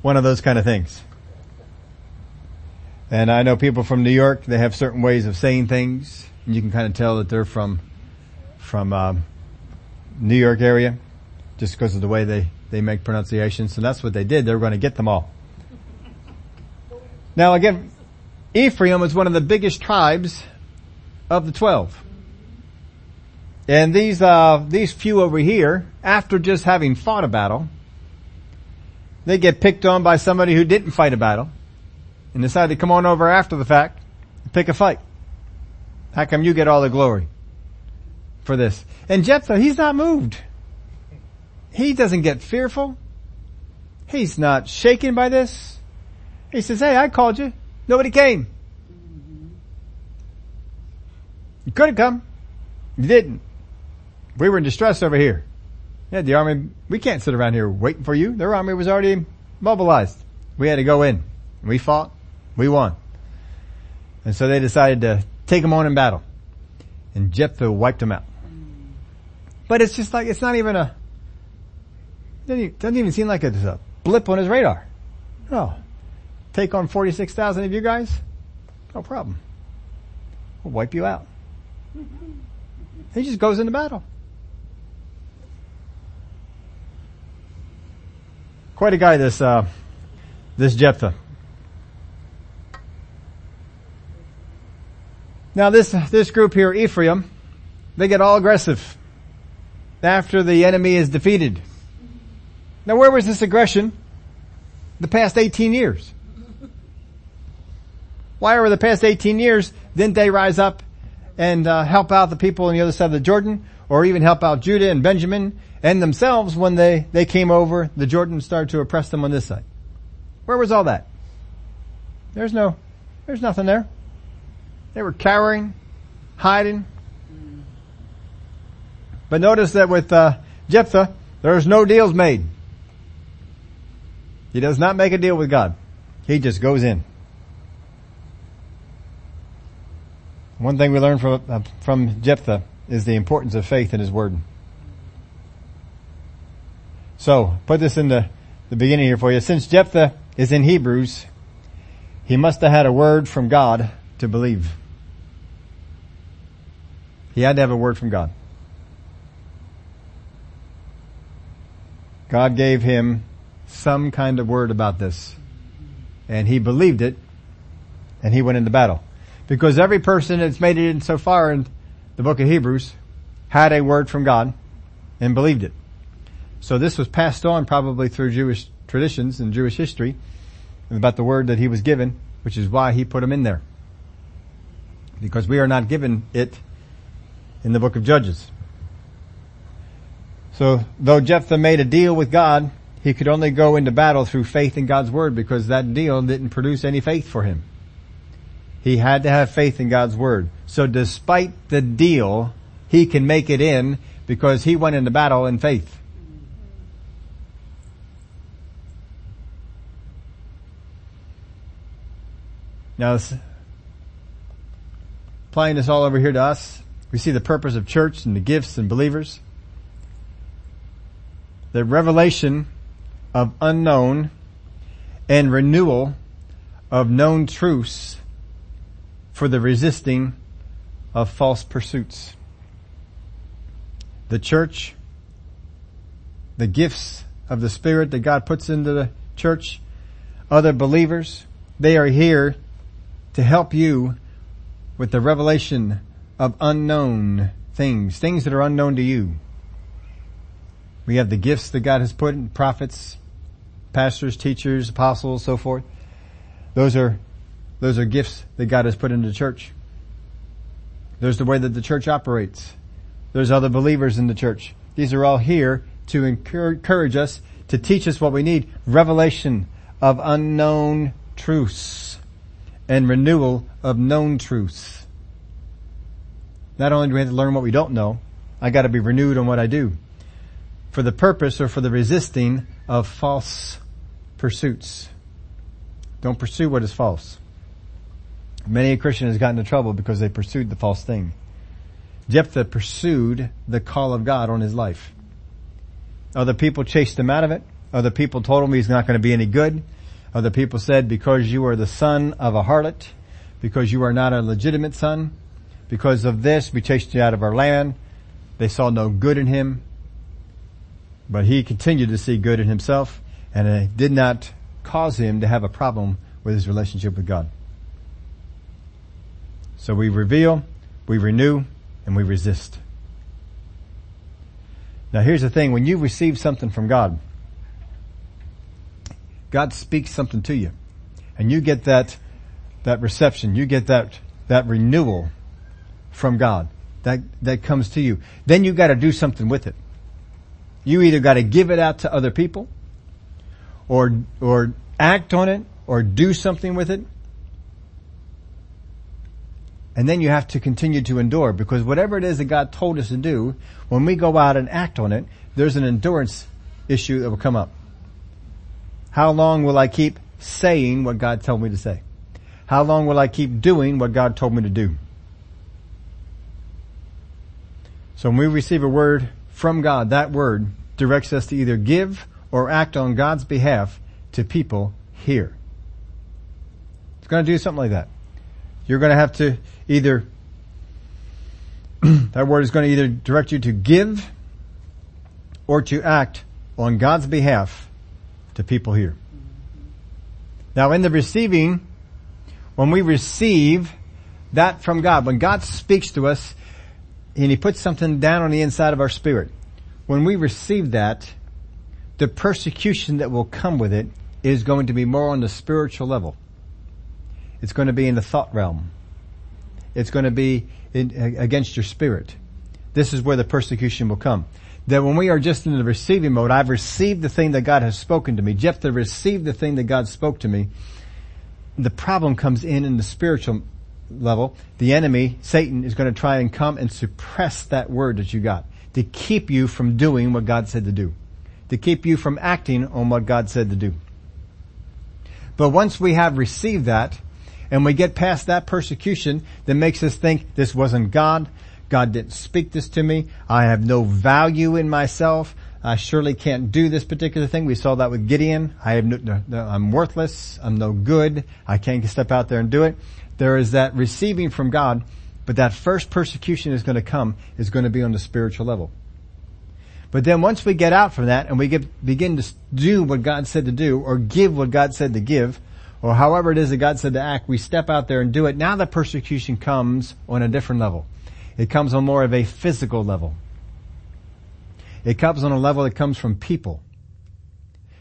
one of those kind of things. And I know people from New York, they have certain ways of saying things, and you can kind of tell that they're from from um, New York area, just because of the way they, they make pronunciations. And that's what they did. They were going to get them all. Now, again, Ephraim was one of the biggest tribes of the twelve. And these uh these few over here, after just having fought a battle, they get picked on by somebody who didn't fight a battle and decide to come on over after the fact and pick a fight. How come you get all the glory for this? And Jephthah, he's not moved. He doesn't get fearful. He's not shaken by this. He says, "Hey, I called you. Nobody came. You could have come. You didn't. We were in distress over here. Yeah, the army, we can't sit around here waiting for you. Their army was already mobilized. We had to go in. We fought. We won." And so they decided to take them on in battle. And Jephthah wiped them out. But it's just like, it's not even a, it doesn't even seem like it's a blip on his radar. No. Take on forty-six thousand of you guys? No problem. We'll wipe you out. He just goes into battle. Quite a guy, this, uh, this Jephthah. Now this, this group here, Ephraim, they get all aggressive after the enemy is defeated. Now where was this aggression the past eighteen years? Why over the past eighteen years didn't they rise up and uh, help out the people on the other side of the Jordan, or even help out Judah and Benjamin and themselves when they, they came over, the Jordan started to oppress them on this side? Where was all that? There's no, there's nothing there. They were cowering, hiding. But notice that with uh, Jephthah, there's no deals made. He does not make a deal with God. He just goes in. One thing we learned from, uh, from Jephthah is the importance of faith in his word. So, put this in the, the beginning here for you. Since Jephthah is in Hebrews, he must have had a word from God to believe. He had to have a word from God. God gave him some kind of word about this, and he believed it, and he went into battle. Because every person that's made it in so far in the book of Hebrews had a word from God and believed it. So this was passed on probably through Jewish traditions and Jewish history about the word that he was given, which is why he put him in there. Because we are not given it in the book of Judges. So though Jephthah made a deal with God, he could only go into battle through faith in God's word, because that deal didn't produce any faith for him. He had to have faith in God's word. So despite the deal, he can make it in because he went into battle in faith. Now, applying this all over here to us, we see the purpose of church and the gifts and believers. The revelation of unknown and renewal of known truths for the resisting of false pursuits. The church, the gifts of the Spirit that God puts into the church, other believers, they are here to help you with the revelation of unknown things, things that are unknown to you. We have the gifts that God has put in prophets, pastors, teachers, apostles, so forth. Those are Those are gifts that God has put into the church. There's the way that the church operates. There's other believers in the church. These are all here to encourage us, to teach us what we need. Revelation of unknown truths and renewal of known truths. Not only do we have to learn what we don't know, I got to be renewed on what I do. For the purpose or for the resisting of false pursuits. Don't pursue what is false. Many a Christian has gotten into trouble because they pursued the false thing. Jephthah pursued the call of God on his life. Other people chased him out of it. Other people told him he's not going to be any good. Other people said, because you are the son of a harlot, because you are not a legitimate son, because of this, we chased you out of our land. They saw no good in him. But he continued to see good in himself, and it did not cause him to have a problem with his relationship with God. So we reveal, we renew, and we resist. Now here's the thing. When you receive something from God, God speaks something to you. And you get that that reception. You get that that renewal from God. That that comes to you. Then you got to do something with it. You either got to give it out to other people, or or act on it, or do something with it. And then you have to continue to endure, because whatever it is that God told us to do, when we go out and act on it, there's an endurance issue that will come up. How long will I keep saying what God told me to say? How long will I keep doing what God told me to do? So when we receive a word from God, that word directs us to either give or act on God's behalf to people here. It's going to do something like that. You're going to have to either, that word is going to either direct you to give or to act on God's behalf to people here. Now in the receiving, when we receive that from God, when God speaks to us and He puts something down on the inside of our spirit, when we receive that, the persecution that will come with it is going to be more on the spiritual level. It's going to be in the thought realm. It's going to be in, against your spirit. This is where the persecution will come. That when we are just in the receiving mode, I've received the thing that God has spoken to me. Jephthah received the thing that God spoke to me. The problem comes in in the spiritual level. The enemy, Satan, is going to try and come and suppress that word that you got to keep you from doing what God said to do, to keep you from acting on what God said to do. But once we have received that and we get past that persecution that makes us think this wasn't God, God didn't speak this to me, I have no value in myself, I surely can't do this particular thing. We saw that with Gideon. I have no, no, I'm worthless. I'm no good. I can't step out there and do it. There is that receiving from God, but that first persecution is going to come, is going to be on the spiritual level. But then once we get out from that and we get, begin to do what God said to do, or give what God said to give, or however it is that God said to act, we step out there and do it. Now the persecution comes on a different level. It comes on more of a physical level. It comes on a level that comes from people.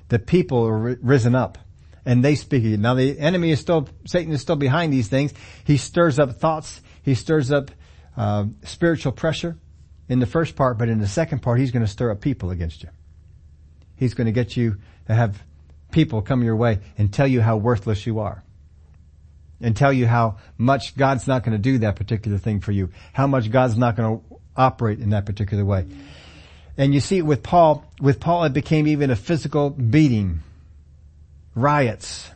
The people are risen up, and they speak it. Now the enemy is still, Satan is still behind these things. He stirs up thoughts. He stirs up uh, spiritual pressure in the first part, but in the second part, he's going to stir up people against you. He's going to get you to have people come your way and tell you how worthless you are, and tell you how much God's not going to do that particular thing for you, how much God's not going to operate in that particular way. And you see it with Paul. With Paul, it became even a physical beating, riots,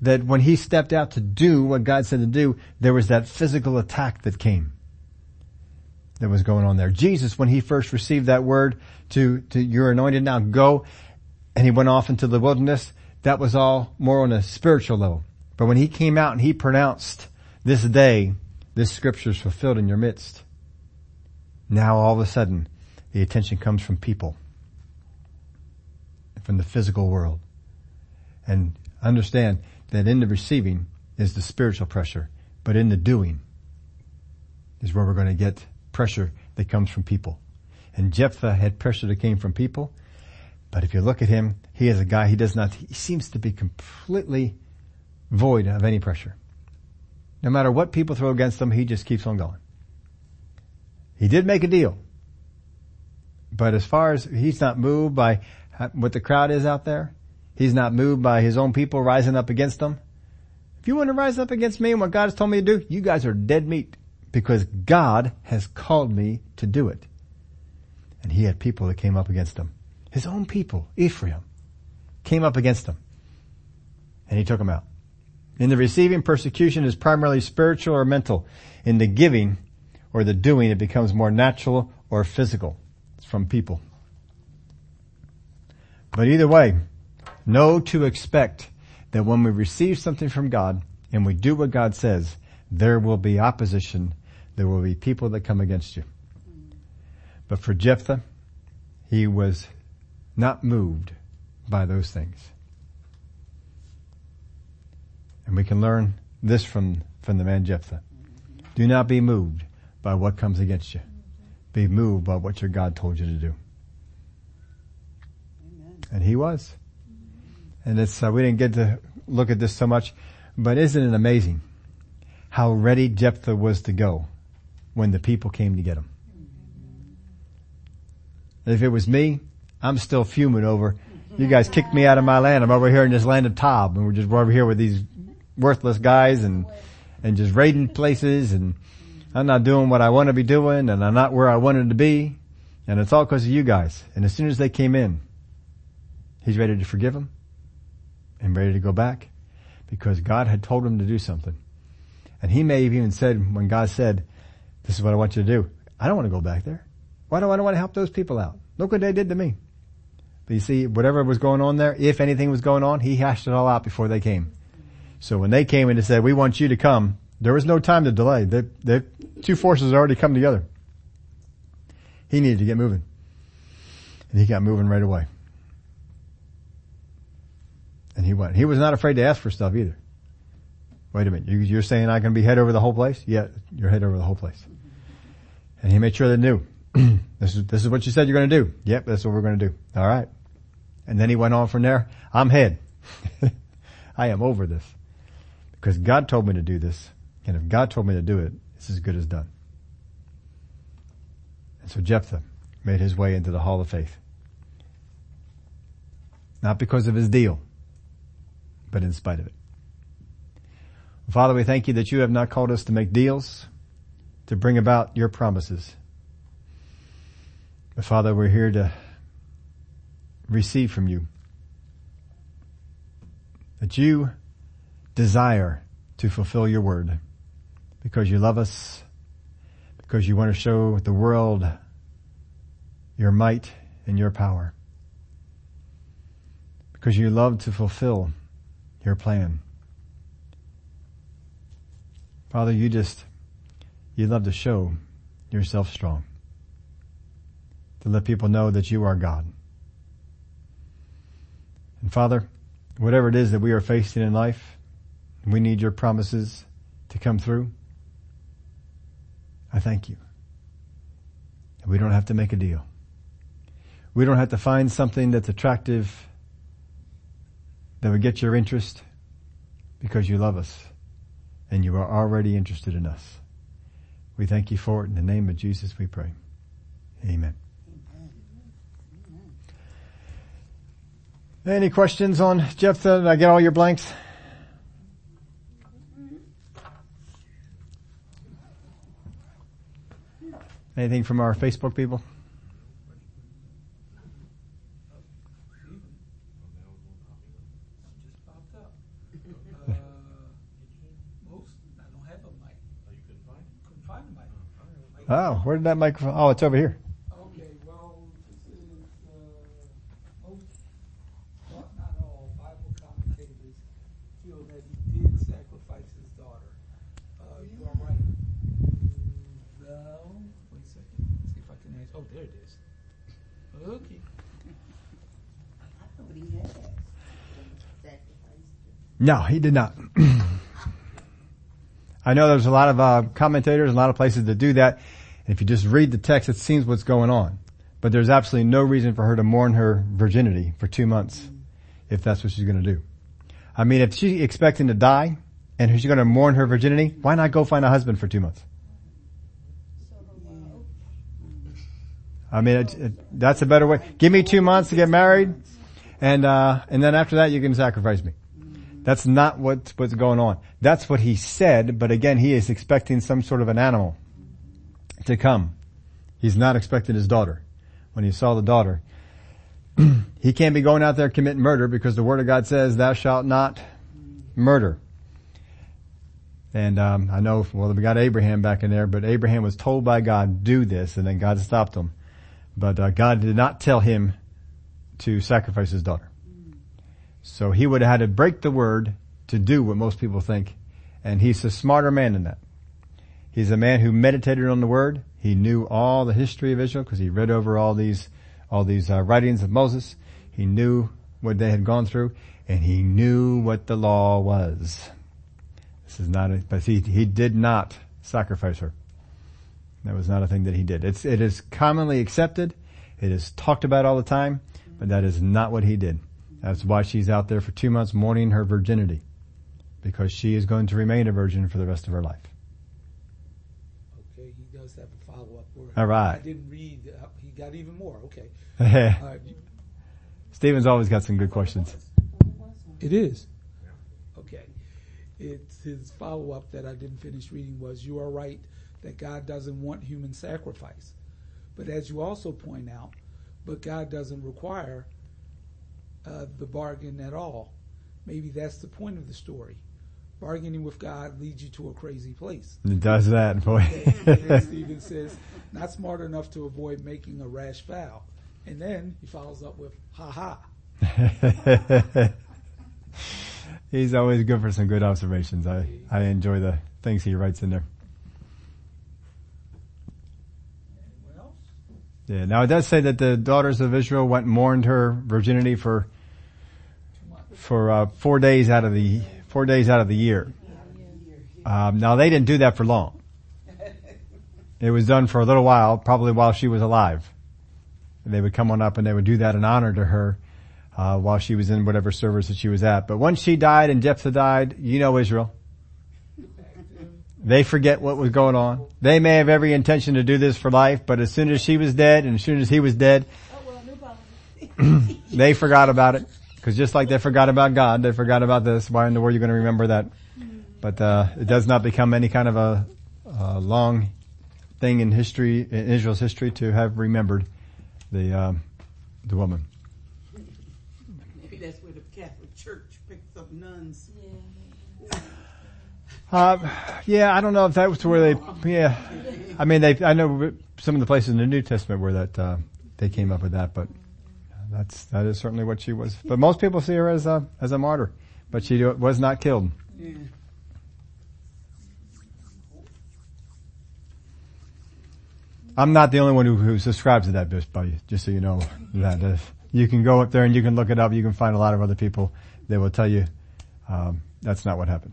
that when he stepped out to do what God said to do, there was that physical attack that came, that was going on there. Jesus, when he first received that word to, to you're anointed now, go, and he went off into the wilderness, that was all more on a spiritual level. But when he came out and he pronounced, this day, this scripture is fulfilled in your midst, now all of a sudden, the attention comes from people, from the physical world. And understand that in the receiving is the spiritual pressure, but in the doing is where we're going to get pressure that comes from people. And Jephthah had pressure that came from people, but if you look at him, he is a guy, he does not, he seems to be completely void of any pressure. No matter what people throw against him, he just keeps on going. He did make a deal. But as far as he's not moved by what the crowd is out there, he's not moved by his own people rising up against him. If you want to rise up against me and what God has told me to do, you guys are dead meat, because God has called me to do it. And he had people that came up against him. His own people, Ephraim, came up against him, and he took them out. In the receiving, persecution is primarily spiritual or mental. In the giving or the doing, it becomes more natural or physical. From people. But either way, know to expect that when we receive something from God and we do what God says, there will be opposition. There will be people that come against you. But for Jephthah, he was not moved by those things. And we can learn this from, from the man Jephthah. Do not be moved by what comes against you. Be moved by what your God told you to do. Amen. And he was. And it's, uh, we didn't get to look at this so much, but isn't it amazing how ready Jephthah was to go when the people came to get him? And if it was me, I'm still fuming over, you guys kicked me out of my land. I'm over here in this land of Tob, and we're just over here with these worthless guys and, and just raiding places, and I'm not doing what I want to be doing, and I'm not where I wanted to be, and it's all because of you guys. And as soon as they came in, he's ready to forgive them and ready to go back, because God had told him to do something. And he may have even said, when God said, this is what I want you to do, I don't want to go back there. Why do I want to help those people out? Look what they did to me. But you see, whatever was going on there, if anything was going on, he hashed it all out before they came. So when they came and they said, we want you to come, there was no time to delay. The, the two forces had already come together. He needed to get moving. And he got moving right away. And he went. He was not afraid to ask for stuff either. Wait a minute. You, you're saying I can be head over the whole place? Yeah, you're head over the whole place. And he made sure they knew. This is, this is what you said you're going to do. Yep, that's what we're going to do. All right. And then he went on from there. I'm head. I am over this. because God told me to do this, and if God told me to do it, it's as good as done. And so Jephthah made his way into the Hall of Faith, not because of his deal, but in spite of it. Father, we thank you that you have not called us to make deals, to bring about your promises. But Father, we're here to receive from you that you desire to fulfill your word because you love us, because you want to show the world your might and your power, because you love to fulfill your plan. Father, you just, you love to show yourself strong, to let people know that you are God. And Father, whatever it is that we are facing in life, we need your promises to come through. I thank you. We don't have to make a deal. We don't have to find something that's attractive that would get your interest, because you love us and you are already interested in us. We thank you for it. In the name of Jesus we pray. Amen. Any questions on Jephthah? Did I get all your blanks? Anything from our Facebook people? Oh, where did that microphone? Oh, it's over here. Okay, well, this is uh, most, well, not all Bible commentators feel that he did sacrifice his daughter. Uh, you are right. Well, wait a second. Let's see if I can answer. Oh, there it is. Okay. I thought he had sacrificed her. No, he did not. I know there's a lot of uh, commentators, a lot of places that do that. And if you just read the text, it seems what's going on. But there's absolutely no reason for her to mourn her virginity for two months if that's what she's going to do. I mean, if she's expecting to die and she's going to mourn her virginity, why not go find a husband for two months? I mean, it, it, that's a better way. Give me two months to get married, and uh and then after that you can sacrifice me. That's not what, what's going on. That's what he said, but again, he is expecting some sort of an animal to come. He's not expecting his daughter. When he saw the daughter, he can't be going out there committing murder, because the Word of God says, thou shalt not murder. And um, I know, well, we got Abraham back in there, but Abraham was told by God, do this, and then God stopped him. But uh, God did not tell him to sacrifice his daughter. So he would have had to break the word to do what most people think. And he's a smarter man than that. He's a man who meditated on the word. He knew all the history of Israel because he read over all these, all these uh, writings of Moses. He knew what they had gone through, and he knew what the law was. This is not a, but he, he did not sacrifice her. That was not a thing that he did. It's, it is commonly accepted. It is talked about all the time, but that is not what he did. That's why she's out there for two months mourning her virginity, because she is going to remain a virgin for the rest of her life. Okay, he does have a follow-up word. All right. I didn't read. Uh, he got even more. Okay. uh, Stephen's always got some good questions. It is. Okay. It's his follow-up that I didn't finish reading was, you are right that God doesn't want human sacrifice. But as you also point out, but God doesn't require Uh, the bargain at all. Maybe that's the point of the story. Bargaining with God leads you to a crazy place. It does that, boy. And Stephen says, not smart enough to avoid making a rash vow. And then he follows up with, ha ha. He's always good for some good observations. I, I enjoy the things he writes in there. Anyone else? Yeah, now it does say that the daughters of Israel went and mourned her virginity for for uh, four days out of the four days out of the year. Um, now they didn't do that for long. It was done for a little while, probably while she was alive. And they would come on up and they would do that in honor to her uh while she was in whatever service that she was at. But once she died and Jephthah died, you know Israel. They forget what was going on. They may have every intention to do this for life, but as soon as she was dead and as soon as he was dead, they forgot about it. Because just like they forgot about God, they forgot about this. Why in the world are you going to remember that? But uh, it does not become any kind of a, a long thing in history, in Israel's history, to have remembered the um, the woman. Maybe that's where the Catholic Church picks up nuns. Yeah. Uh, yeah, I don't know if that was to where they, yeah. I mean, they, I know some of the places in the New Testament where that, uh, they came up with that, but that's, that is certainly what she was. But most people see her as a, as a martyr, but she was not killed. Yeah. I'm not the only one who, who subscribes to that, just so you know that. Uh, you can go up there and you can look it up. You can find a lot of other people that will tell you, um, that's not what happened.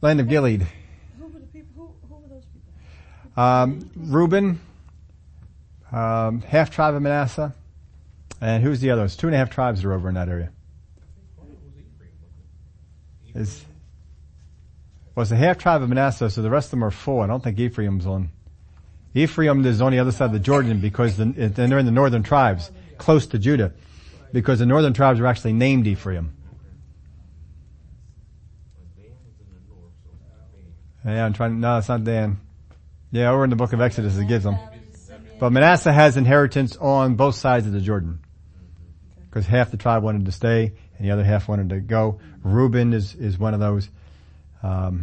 Land of Gilead. Who were the people? Who, who were those people? Um, Reuben, um, half tribe of Manasseh, and who's the others? Two and a half tribes are over in that area. Is well, it's a half tribe of Manasseh, so the rest of them are four. I don't think Ephraim's on. Ephraim is on the other side of the Jordan because the, and they're in the northern tribes, close to Judah, because the northern tribes are actually named Ephraim. Yeah, I'm trying. No, it's not Dan. Yeah, over in the book of Exodus, it gives them. But Manasseh has inheritance on both sides of the Jordan, because half the tribe wanted to stay and the other half wanted to go. Reuben is is one of those. Um,